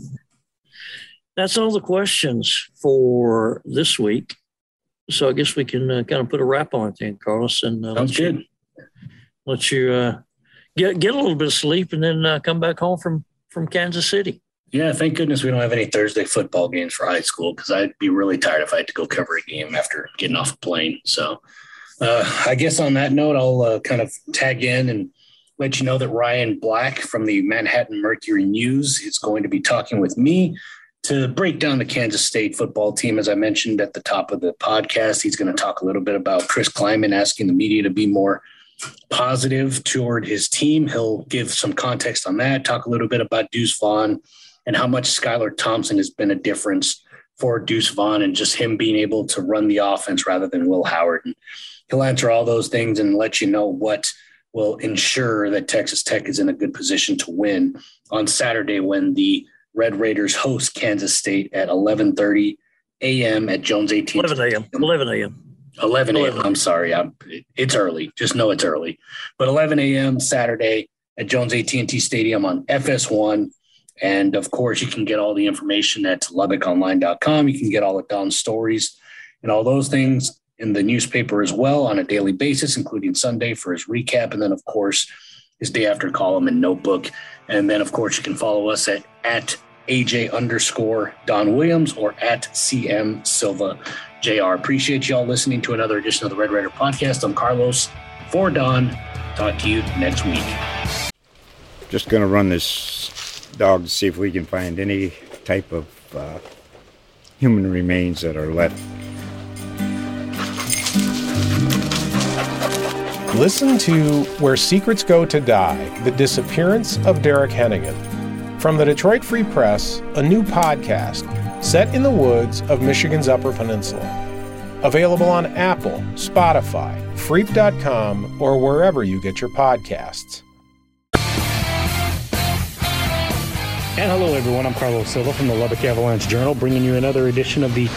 That's all the questions for this week. So I guess we can kind of put a wrap on it then, Carlos. And sounds good. Let you get a little bit of sleep and then come back home from Kansas City. Yeah, thank goodness we don't have any Thursday football games for high school, because I'd be really tired if I had to go cover a game after getting off a plane. So I guess on that note, I'll kind of tag in and let you know that Ryan Black from the Manhattan Mercury News is going to be talking with me to break down the Kansas State football team. As I mentioned at the top of the podcast, he's going to talk a little bit about Chris Klieman asking the media to be more positive toward his team. He'll give some context on that, talk a little bit about Deuce Vaughn and how much Skylar Thompson has been a difference for Deuce Vaughn and just him being able to run the offense rather than Will Howard. And he'll answer all those things and let you know what will ensure that Texas Tech is in a good position to win on Saturday when the Red Raiders host Kansas State at 11:30 a.m. at Jones AT&T. 11 a.m. I'm sorry. It's early. Just know it's early. But 11 a.m. Saturday at Jones AT&T Stadium on FS1. And, of course, you can get all the information at LubbockOnline.com. You can get all of Don's stories and all those things in the newspaper as well on a daily basis, including Sunday for his recap. And then, of course, his day after column and notebook. And then, of course, you can follow us at @AJ_Don Williams or @CM Silva JR. Appreciate y'all listening to another edition of the Red Raider Podcast. I'm Carlos for Don. Talk to you next week. Just going to run this dog to see if we can find any type of human remains that are left. Listen to Where Secrets Go to Die, The Disappearance of Derek Hennigan. From the Detroit Free Press, a new podcast set in the woods of Michigan's Upper Peninsula. Available on Apple, Spotify, Freep.com, or wherever you get your podcasts. And hello, everyone. I'm Carlos Silva from the Lubbock Avalanche Journal, bringing you another edition of the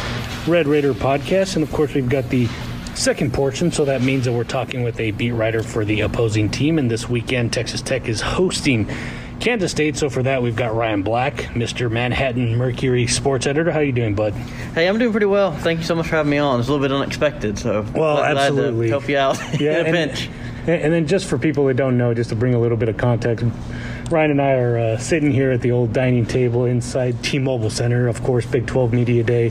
Red Raider Podcast. And, of course, we've got the second portion, so that means that we're talking with a beat writer for the opposing team. And this weekend, Texas Tech is hosting Kansas State. So for that, we've got Ryan Black, Mr. Manhattan Mercury sports editor. How are you doing, bud? Hey, I'm doing pretty well. Thank you so much for having me on. It's a little bit unexpected, so glad to help you out. Yeah, and then just for people that don't know, just to bring a little bit of context, Ryan and I are sitting here at the old dining table inside T-Mobile Center. Of course, Big 12 Media Day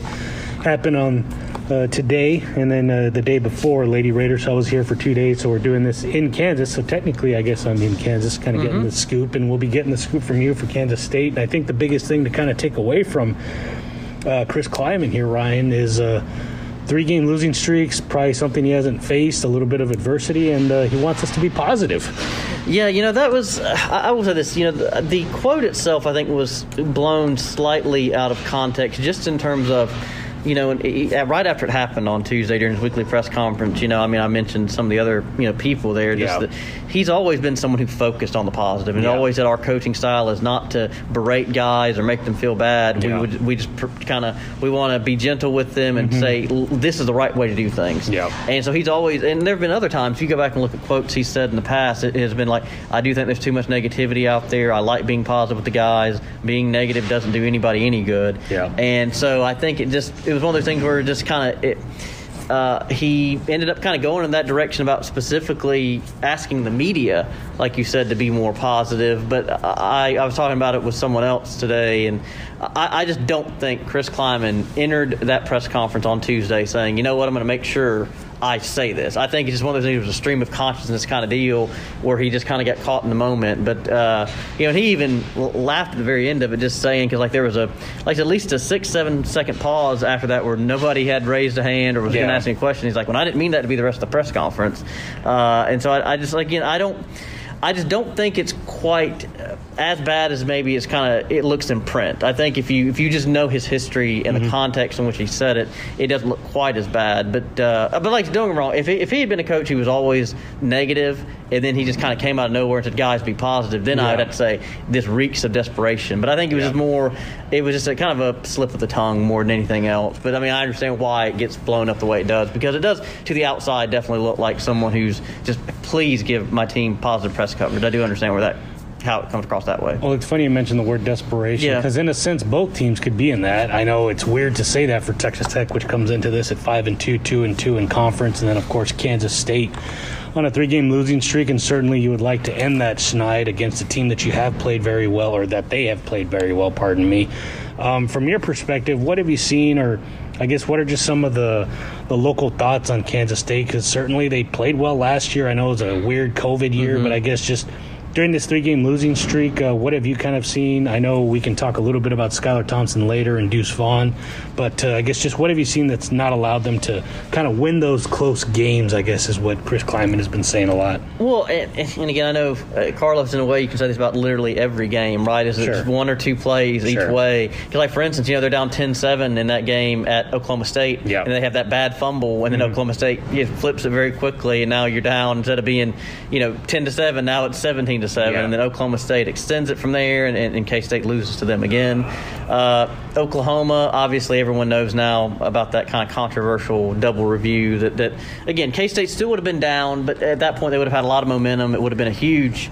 happened on today, and then the day before, Lady Raiders. So I was here for 2 days, so we're doing this in Kansas. So technically, I guess I'm in Kansas, kind of getting the scoop, and we'll be getting the scoop from you for Kansas State. And I think the biggest thing to kind of take away from Chris Klieman here, Ryan, is three-game losing streaks, probably something he hasn't faced, a little bit of adversity, and he wants us to be positive. Yeah, that was I will say this, the quote itself, I think, was blown slightly out of context just in terms of, right after it happened on Tuesday during his weekly press conference, I mentioned some of the other, people there. That he's always been someone who focused on the positive, and always said our coaching style is not to berate guys or make them feel bad. We want to be gentle with them and say this is the right way to do things. Yeah. And so he's always, and there have been other times, if you go back and look at quotes he said in the past, it has been like, I do think there's too much negativity out there. I like being positive with the guys. Being negative doesn't do anybody any good. Yeah. And so I think it was one of those things where just kind of he ended up kind of going in that direction about specifically asking the media, like you said, to be more positive. But I was talking about it with someone else today, and I just don't think Chris Klieman entered that press conference on Tuesday saying, I'm going to make sure I say this. I think it's just one of those things. It was a stream of consciousness kind of deal where he just kind of got caught in the moment. But, and he even laughed at the very end of it, just saying, because, there was at least a 6-7 second pause after that where nobody had raised a hand or was going to ask any question. He's like, well, I didn't mean that to be the rest of the press conference. And so I just, I just don't think it's quite as bad as maybe it looks in print. I think if you just know his history and the context in which he said it, it doesn't look quite as bad. But don't get me wrong, if he had been a coach who was always negative and then he just kind of came out of nowhere and said, guys, be positive, then I would have to say this reeks of desperation. But I think it was just a kind of a slip of the tongue more than anything else. But I understand why it gets blown up the way it does, because it does to the outside definitely look like someone who's just, please give my team positive press coverage. I do understand how it comes across that way. Well, it's funny you mentioned the word desperation, because in a sense both teams could be in that. I know it's weird to say that for Texas Tech, which comes into this at 5-2, 2-2 in conference, and then of course Kansas State on a 3-game losing streak, and certainly you would like to end that schneid against a team that you have played very well, or that they have played very well, pardon me. From your perspective, what have you seen, or I guess what are just some of the local thoughts on Kansas State? Because certainly they played well last year. I know it was a weird COVID year, but I guess just during this 3-game losing streak, what have you kind of seen? I know we can talk a little bit about Skylar Thompson later and Deuce Vaughn, but I guess just what have you seen that's not allowed them to kind of win those close games, I guess, is what Chris Klieman has been saying a lot. Well, and again, I know Carlos, in a way, you can say this about literally every game, right? Is it one or two plays each way? Because, for instance, they're down 10-7 in that game at Oklahoma State, and they have that bad fumble, and then Oklahoma State flips it very quickly, and now you're down, instead of being 10-7, now it's 17-7, and then Oklahoma State extends it from there, and K-State loses to them again. Oklahoma, obviously everyone knows now about that kind of controversial double review that again, K-State still would have been down, but at that point they would have had a lot of momentum. It would have been a huge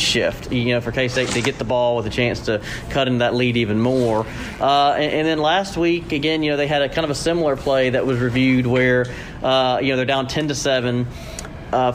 shift, for K-State to get the ball with a chance to cut into that lead even more. And then last week, again, they had a kind of a similar play that was reviewed where, they're down 10-7.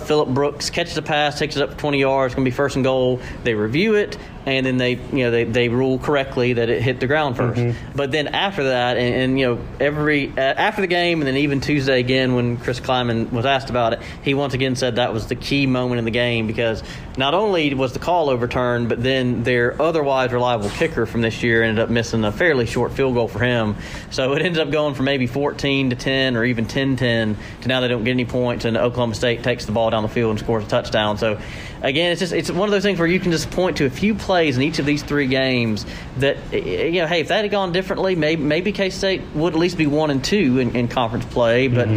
Phillip Brooks catches a pass, takes it up for 20 yards, going to be first and goal. They review it, and then they rule correctly that it hit the ground first. But then after that, after the game, and then even Tuesday again when Chris Klieman was asked about it, he once again said that was the key moment in the game, because not only was the call overturned, but then their otherwise reliable kicker from this year ended up missing a fairly short field goal for him. So it ends up going from maybe 14-10 or even 10-10 to now they don't get any points, and Oklahoma State takes the ball down the field and scores a touchdown. So again, it's one of those things where you can just point to a few plays in each of these three games that, if that had gone differently, maybe K-State would at least be 1-2 in conference play. But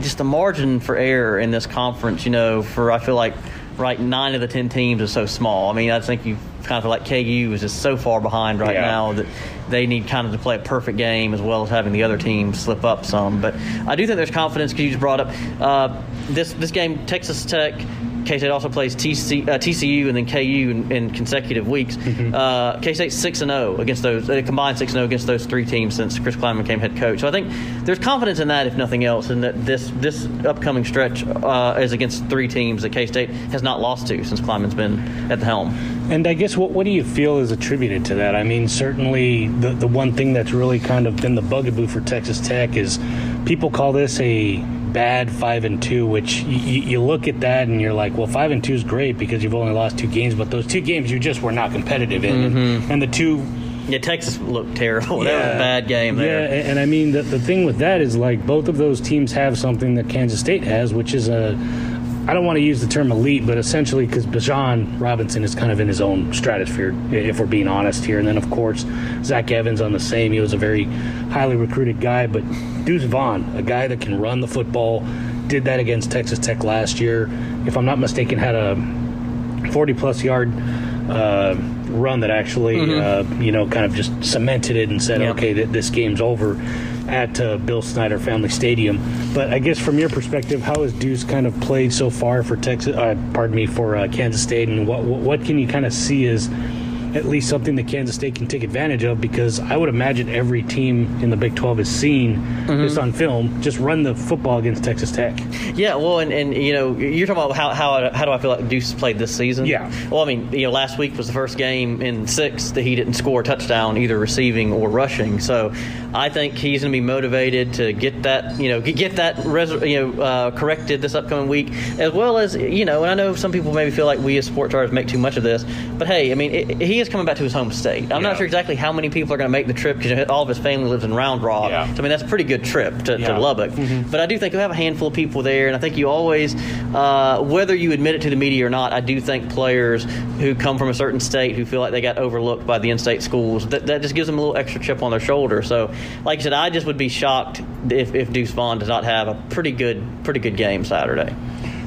just the margin for error in this conference, I feel like right 9 of the 10 teams is so small. I think you kind of feel like KU is just so far behind right now that they need kind of to play a perfect game as well as having the other team slip up some. But I do think there's confidence, because you just brought up this game, Texas Tech – K-State also plays TCU and then KU in consecutive weeks. Mm-hmm. K-State's 6-0 against those, a combined 6-0 against those three teams since Chris Klieman became head coach. So I think there's confidence in that, if nothing else, and that this upcoming stretch is against three teams that K-State has not lost to since Klieman's been at the helm. And I guess what do you feel is attributed to that? I mean, certainly the one thing that's really kind of been the bugaboo for Texas Tech is people call this a bad 5-2, which you look at that and you're like, well, 5-2 is great because you've only lost two games, but those two games you just were not competitive in. Mm-hmm. And the two... Yeah, Texas looked terrible. Yeah. That was a bad game there. Yeah, and I mean, the thing with that is, like, both of those teams have something that Kansas State has, which is I don't want to use the term elite, but essentially because Bijan Robinson is kind of in his own stratosphere, if we're being honest here. And then, of course, Zach Evans on the same. He was a very highly recruited guy. But Deuce Vaughn, a guy that can run the football, did that against Texas Tech last year. If I'm not mistaken, had a 40-plus yard run that actually, mm-hmm. Kind of just cemented it and said, okay, this game's over at Bill Snyder Family Stadium. But I guess from your perspective, how has Deuce kind of played so far for Kansas State, and what can you kind of see as at least something that Kansas State can take advantage of? Because I would imagine every team in the Big 12 is seen just on film, just run the football against Texas Tech. Yeah, well, and you're talking about how do I feel like Deuce played this season? Yeah. Well, I mean, last week was the first game in six that he didn't score a touchdown, either receiving or rushing. So I think he's going to be motivated to get that, corrected this upcoming week, as well as, and I know some people maybe feel like we as sports writers make too much of this, but hey, I mean, he is coming back to his home state. I'm not sure exactly how many people are going to make the trip because all of his family lives in Round Rock. Yeah. So, I mean, that's a pretty good trip to Lubbock. Mm-hmm. But I do think you'll have a handful of people there, and I think you always, whether you admit it to the media or not, I do think players who come from a certain state who feel like they got overlooked by the in-state schools, that just gives them a little extra chip on their shoulder. So, like I said, I just would be shocked if Deuce Vaughn does not have a pretty good game Saturday.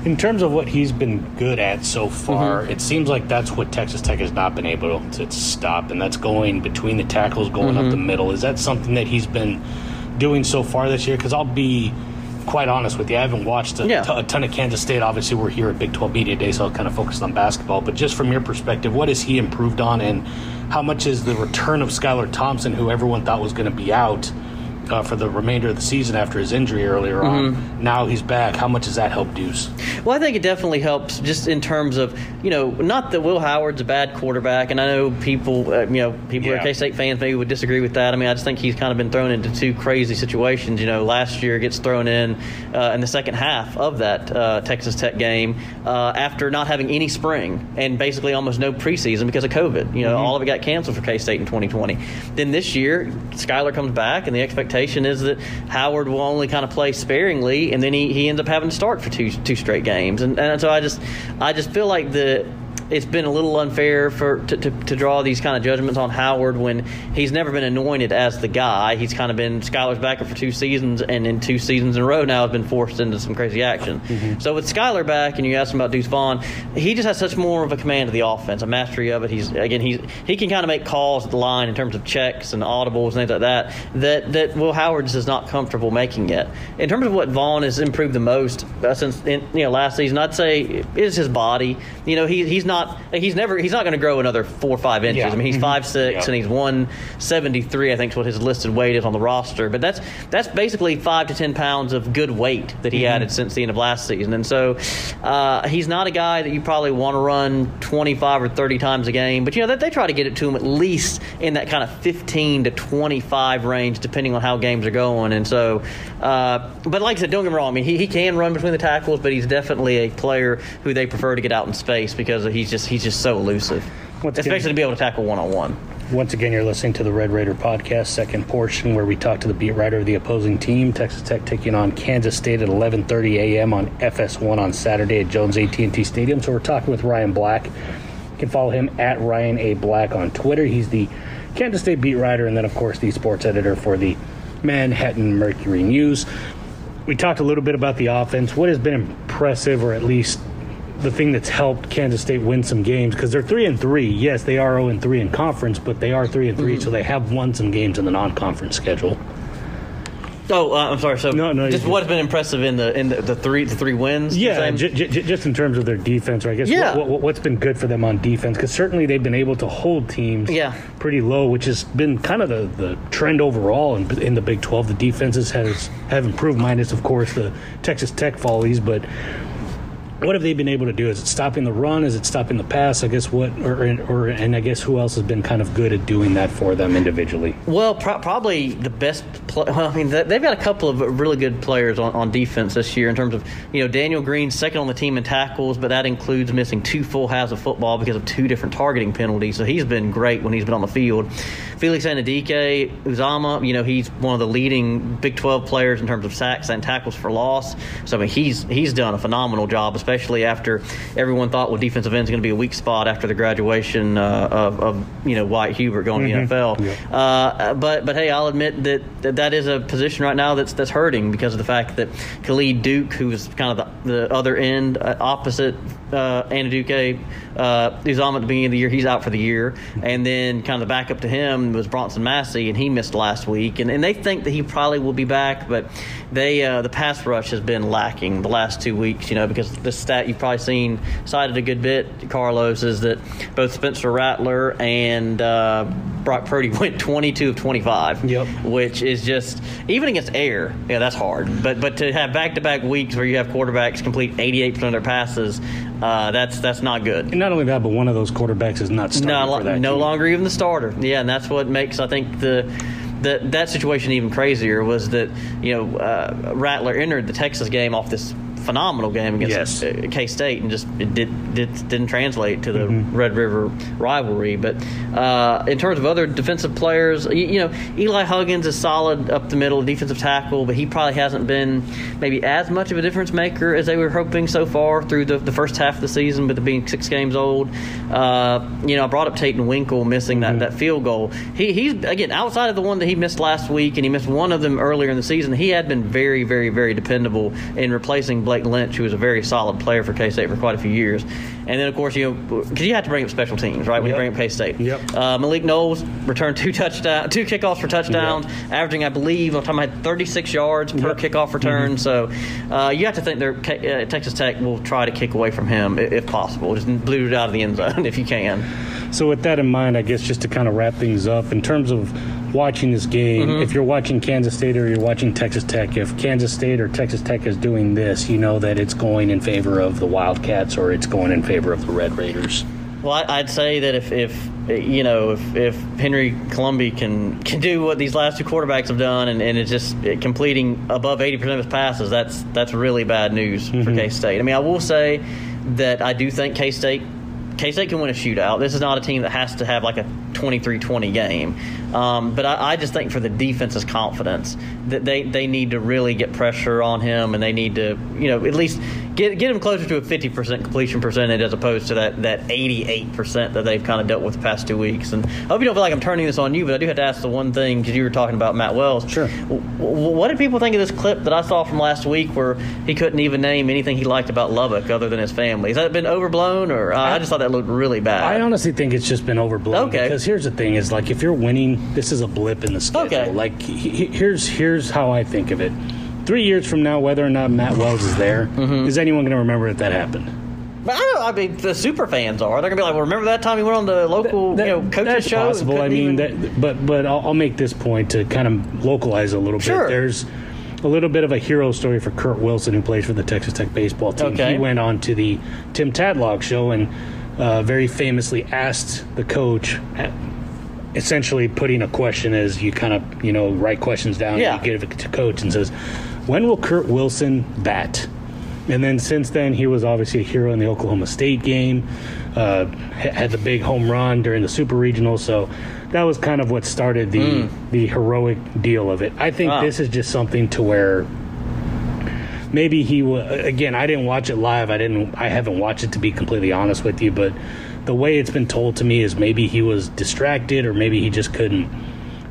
In terms of what he's been good at so far, it seems like that's what Texas Tech has not been able to stop, and that's going between the tackles, going up the middle. Is that something that he's been doing so far this year? Because I'll be quite honest with you, I haven't watched a ton of Kansas State. Obviously, we're here at Big 12 Media Day, so I'll kind of focus on basketball. But just from your perspective, what has he improved on, and how much is the return of Skylar Thompson, who everyone thought was going to be out, for the remainder of the season after his injury earlier on. Now he's back. How much does that help Deuce? Well, I think it definitely helps just in terms of, not that Will Howard's a bad quarterback, and I know people, people who are K-State fans maybe would disagree with that. I mean, I just think he's kind of been thrown into two crazy situations. Last year gets thrown in the second half of that Texas Tech game after not having any spring and basically almost no preseason because of COVID. All of it got canceled for K-State in 2020. Then this year, Skylar comes back, and the expectation is that Howard will only kind of play sparingly, and then he ends up having to start for two straight games, and so I just feel like it's been a little unfair to draw these kind of judgments on Howard when he's never been anointed as the guy. He's kind of been Skylar's backup for two seasons, and in two seasons in a row now has been forced into some crazy action. Mm-hmm. So with Skylar back, and you asked him about Deuce Vaughn, he just has such more of a command of the offense, a mastery of it. He can kind of make calls at the line in terms of checks and audibles and things like that Will Howard just is not comfortable making yet. In terms of what Vaughn has improved the most since last season, I'd say is his body. He's not going to grow another 4 or 5 inches. Yeah. I mean, he's 5'6", and he's 173, I think, is what his listed weight is on the roster. But that's basically 5 to 10 pounds of good weight that he added since the end of last season. And so he's not a guy that you probably want to run 25 or 30 times a game. But that they try to get it to him at least in that kind of 15 to 25 range, depending on how games are going. And so, but like I said, don't get me wrong. I mean, he can run between the tackles, but he's definitely a player who they prefer to get out in space because he's just so elusive, especially to be able to tackle one-on-one. Once again, you're listening to the Red Raider podcast, second portion, where we talk to the beat writer of the opposing team. Texas Tech taking on Kansas State at 11:30 a.m. on FS1 on Saturday at Jones AT&T Stadium. So we're talking with Ryan Black. You can follow him at Ryan A. Black on Twitter. He's the Kansas State beat writer and then, of course, the sports editor for the Manhattan Mercury News. We talked a little bit about the offense. What has been impressive, or at least the thing that's helped Kansas State win some games, because they're 3-3. Yes, they are 0-3 in conference, but they are 3-3, so they have won some games in the non-conference schedule. Oh, I'm sorry. So, no, just what's been impressive in the three wins? Yeah, just in terms of their defense, or I guess what's been good for them on defense, because certainly they've been able to hold teams pretty low, which has been kind of the trend overall in the Big 12. The defenses have improved, minus, of course, the Texas Tech follies, but what have they been able to do? Is it stopping the run? Is it stopping the pass? I guess and I guess who else has been kind of good at doing that for them individually? Well, probably the best. They've got a couple of really good players on defense this year in terms of, Daniel Green, second on the team in tackles, but that includes missing 2 full halves of football because of 2 different targeting penalties. So he's been great when he's been on the field. Felix Anudike, Uzama, he's one of the leading Big 12 players in terms of sacks and tackles for loss. So he's done a phenomenal job, especially after everyone thought, well, defensive end is going to be a weak spot after the graduation of Wyatt Hubert going to the NFL. Yeah. But hey, I'll admit that is a position right now that's hurting because of the fact that Khalid Duke, who was kind of the other end opposite Anudike, Uzama at the beginning of the year, he's out for the year. And then kind of the backup to him was Bronson Massey, and he missed last week. And they think that he probably will be back, but they the pass rush has been lacking the last 2 weeks, because the stat you've probably seen cited a good bit, Carlos, is that both Spencer Rattler and Brock Purdy went 22 of 25, which is just, even against air, that's hard. But to have back-to-back weeks where you have quarterbacks complete 88% of their passes, that's not good. And not only that, but one of those quarterbacks is not starting for that no team. Longer even the starter. Yeah, and that's what makes, I think, that situation even crazier was that, Rattler entered the Texas game off this phenomenal game against K-State and just didn't translate to the Red River rivalry. But in terms of other defensive players, Eli Huggins is solid up the middle, defensive tackle, but he probably hasn't been maybe as much of a difference maker as they were hoping so far through the first half of the season, but being 6 games old. I brought up Tayton Winkle missing that field goal. He's, again, outside of the one that he missed last week, and he missed one of them earlier in the season, he had been very, very, very dependable in replacing Blake Lynch, who was a very solid player for K-State for quite a few years. And then, of course, because you have to bring up special teams, right, when you bring up K-State. Yep. Malik Knowles returned 2 kickoffs for touchdowns, averaging, I believe, on time I had 36 yards per kickoff return. So you have to think Texas Tech will try to kick away from him if possible. Just bleed it out of the end zone if you can. So with that in mind, I guess just to kind of wrap things up, in terms of watching this game, if you're watching Kansas State or you're watching Texas Tech, if Kansas State or Texas Tech is doing this, you know that it's going in favor of the Wildcats or it's going in favor of the Red Raiders. Well, I'd say that if Henry Colombi can do what these last 2 quarterbacks have done and it's just completing above 80% of his passes, that's really bad news for K-State. I mean, I will say that I do think K-State can win a shootout. This is not a team that has to have like a 23-20 game. But I just think for the defense's confidence that they need to really get pressure on him and they need to, at least get him closer to a 50% completion percentage as opposed to that 88% that they've kind of dealt with the past 2 weeks. And I hope you don't feel like I'm turning this on you, but I do have to ask the one thing because you were talking about Matt Wells. Sure. What did people think of this clip that I saw from last week where he couldn't even name anything he liked about Lubbock other than his family? Has that been overblown, or I just thought that looked really bad? I honestly think it's just been overblown. Okay. Because here's the thing is, like, if you're winning, this is a blip in the schedule. Okay. Like, here's how I think of it. 3 years from now, whether or not Matt Wells is there, is anyone going to remember that happened? But I mean, the super fans are. They're going to be like, well, remember that time he went on the local coach's show? That's possible. I mean, but I'll make this point to kind of localize a little bit. There's a little bit of a hero story for Kurt Wilson, who plays for the Texas Tech baseball team. Okay. He went on to the Tim Tadlock show and very famously asked the coach, essentially putting a question as you kind of, write questions down and you give it to coach and says, when will Kurt Wilson bat? And then since then, he was obviously a hero in the Oklahoma State game, had the big home run during the Super Regional. So that was kind of what started the heroic deal of it. I think this is just something to where maybe he will. Again, I didn't watch it live. I haven't watched it, to be completely honest with you. But the way it's been told to me is maybe he was distracted or maybe he just couldn't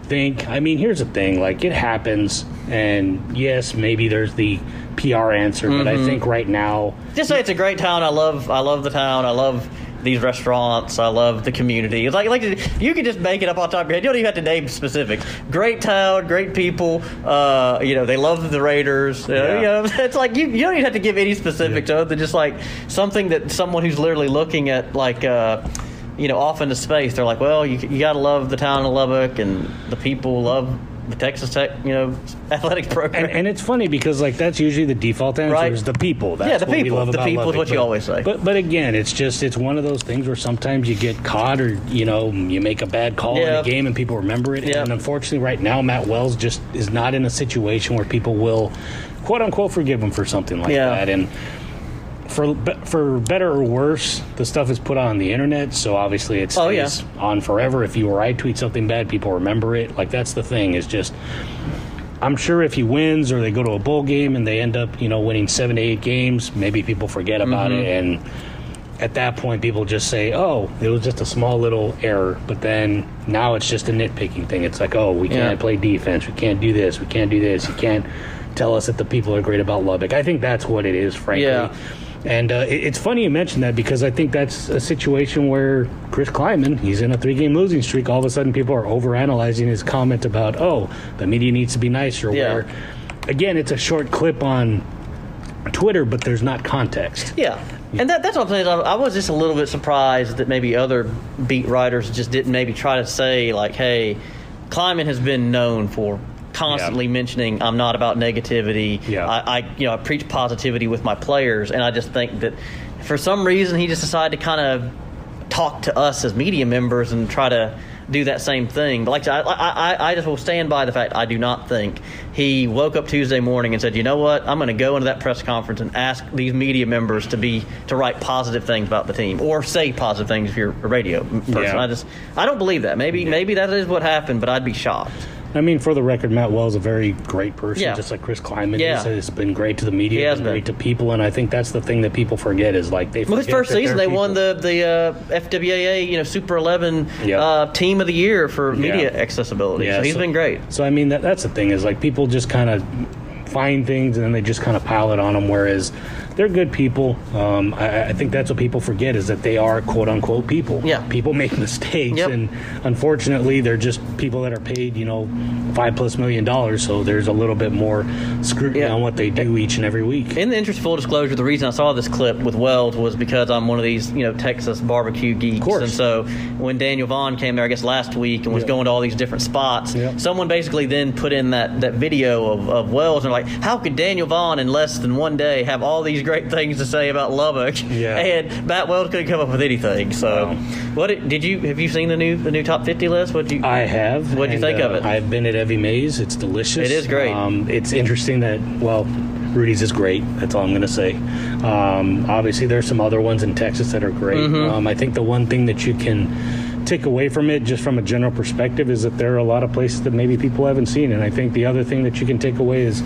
think. I mean, here's the thing. Like, it happens. And, yes, maybe there's the PR answer. But I think right now – just say it's a great town. I love the town. I love – these restaurants. I love the community. It's like you can just make it up on top of your head. You don't even have to name specifics. Great town, great people. You know, they love the Raiders. You know, it's like you don't even have to give any specifics other than just like something that someone who's literally looking at like. You know, off into space, they're like, well, you got to love the town of Lubbock, and the people love the Texas Tech, you know, athletics program. And it's funny because, like, that's usually the default answer is the people. That's the people. We love the people Lubbock, is what you always say. But again, it's one of those things where sometimes you get caught or, you know, you make a bad call in a game and people remember it. And unfortunately right now Matt Wells just is not in a situation where people will, quote-unquote, forgive him for something like that. And for better or worse, the stuff is put on the internet, so obviously it stays on forever. If you or I tweet something bad, people remember it. Like, that's the thing, is just, I'm sure if he wins or they go to a bowl game and they end up, you know, winning 7 to 8 games, maybe people forget about it. And at that point, people just say, oh, it was just a small little error. But then now it's just a nitpicking thing. It's like, oh, we can't play defense. We can't do this. We can't do this. You can't tell us that the people are great about Lubbock. I think that's what it is, frankly. Yeah. And it's funny you mentioned that, because I think that's a situation where Chris Klieman, he's in a 3-game losing streak. All of a sudden, people are overanalyzing his comment about, oh, the media needs to be nicer. Yeah. Where, again, it's a short clip on Twitter, but there's not context. Yeah. And that's what I'm saying. I was just a little bit surprised that maybe other beat writers just didn't maybe try to say, like, hey, Klieman has been known for constantly mentioning I'm not about negativity. I preach positivity with my players, and I just think that for some reason he just decided to kind of talk to us as media members and try to do that same thing. But like I just will stand by the fact I do not think he woke up Tuesday morning and said, you know what, I'm going to go into that press conference and ask these media members to write positive things about the team or say positive things if you're a radio person. I don't believe that. Maybe that is what happened, but I'd be shocked. I mean, for the record, Matt Wells is a very great person, just like Chris Klieman. Yeah. He's been great to the media, been great to people, and I think that's the thing that people forget is, like, they forget. Well, his first season, they won the FWAA, you know, Super 11 Team of the Year for media accessibility. Yeah, so he's been great. So, I mean, that's the thing is, like, people just kind of find things and then they just kind of pile it on them, whereas they're good people. I think that's what people forget is that they are quote-unquote people. Yeah. People make mistakes, and unfortunately they're just people that are paid, you know, $5+ million, so there's a little bit more scrutiny on what they do each and every week. In the interest of full disclosure, the reason I saw this clip with Wells was because I'm one of these, you know, Texas barbecue geeks. Of course. And so when Daniel Vaughn came there, I guess last week, and was going to all these different spots, someone basically then put in that video of Wells, and like, how could Daniel Vaughn in less than one day have all these great things to say about Lubbock, and Matt Wells couldn't come up with anything. So, have you seen the new top 50 list? I have. What did you think of it? I've been at Evie Mays. It's delicious. It is great. It's interesting that Rudy's is great. That's all I'm going to say. Obviously, there's some other ones in Texas that are great. I think the one thing that you can take away from it, just from a general perspective, is that there are a lot of places that maybe people haven't seen, and I think the other thing that you can take away is,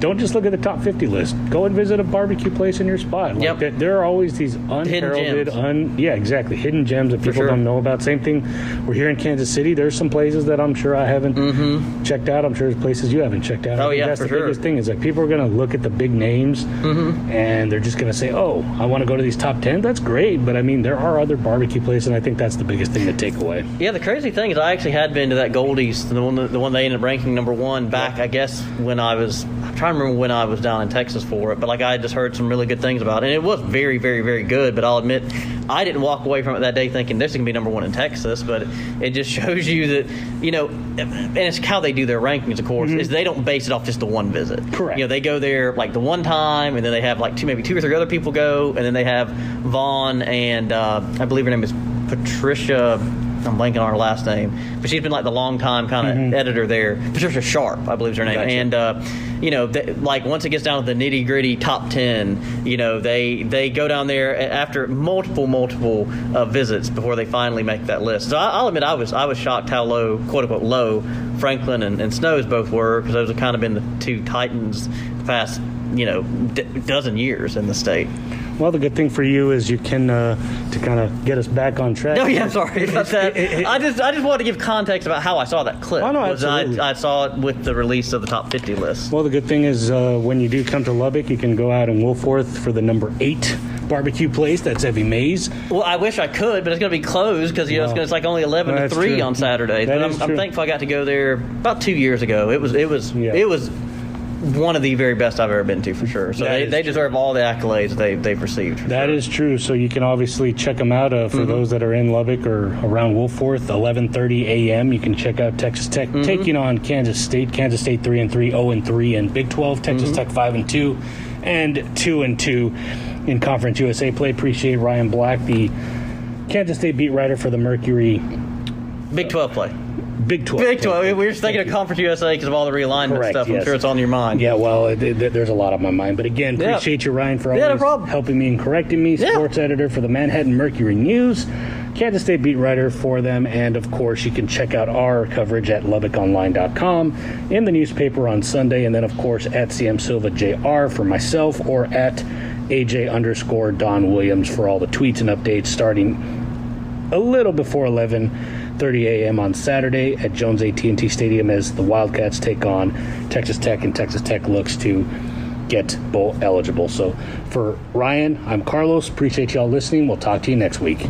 don't just look at the top 50 list. Go and visit a barbecue place in your spot. Like there are always these unheralded, hidden gems that people don't know about. Same thing. We're here in Kansas City. There's some places that I'm sure I haven't checked out. I'm sure there's places you haven't checked out. Oh, yeah, that's the biggest thing is that people are going to look at the big names and they're just going to say, oh, I want to go to these top 10. That's great. But, I mean, there are other barbecue places, and I think that's the biggest thing to take away. Yeah, the crazy thing is I actually had been to that Goldie's, the one they ended up ranking number one back, I guess, when I was – I'm trying to remember when I was down in Texas for it, but like I had just heard some really good things about it, and it was very, very, very good. But I'll admit, I didn't walk away from it that day thinking this is gonna be number one in Texas. But it just shows you that, you know, and it's how they do their rankings. Of course, is they don't base it off just the one visit. Correct. You know, they go there like the one time, and then they have like two or three other people go, and then they have Vaughn and I believe her name is Patricia. I'm blanking on her last name, but she's been like the long-time kind of editor there. Patricia Sharp, I believe is her name. Gotcha. And, you know, like once it gets down to the nitty-gritty top 10, you know, they go down there after multiple visits before they finally make that list. So I'll admit I was shocked how low, quote-unquote low, Franklin and Snows both were, because those have kind of been the two titans the past, you know, dozen years in the state. Well, the good thing for you is you can to kind of get us back on track. Oh, yeah, sorry about that. I just wanted to give context about how I saw that clip. Oh, no, absolutely. I saw it with the release of the top 50 list. Well, the good thing is when you do come to Lubbock, you can go out in Wilforth for the number 8 barbecue place. That's Heavy Maze. Well, I wish I could, but it's going to be closed because, you know, it's like only 11 to 3 on Saturdays. But I'm thankful I got to go there about 2 years ago. It was one of the very best I've ever been to, for sure. So they deserve all the accolades they've received. That is true. So you can obviously check them out for those that are in Lubbock or around Wilforth. 11:30 a.m. You can check out Texas Tech taking on Kansas State. Kansas State 3-3, 0-3, and Big 12. Texas Tech 5-2, and 2-2 in Conference USA play. Appreciate Ryan Black, the Kansas State beat writer for the Mercury. Big 12 play. Big 12. We were just thinking of Conference USA because of all the realignment stuff. I'm sure it's on your mind. Yeah, well, there's a lot on my mind. But, again, appreciate you, Ryan, for always helping me and correcting me. Sports editor for the Manhattan Mercury News. Kansas State beat writer for them. And, of course, you can check out our coverage at LubbockOnline.com, in the newspaper on Sunday, and then, of course, at CM Silva JR for myself, or at AJ_Don Williams for all the tweets and updates starting a little before 11:30 a.m. on Saturday at Jones AT&T Stadium as the Wildcats take on Texas Tech, and Texas Tech looks to get bowl eligible. So for Ryan, I'm Carlos. Appreciate y'all listening. We'll talk to you next week.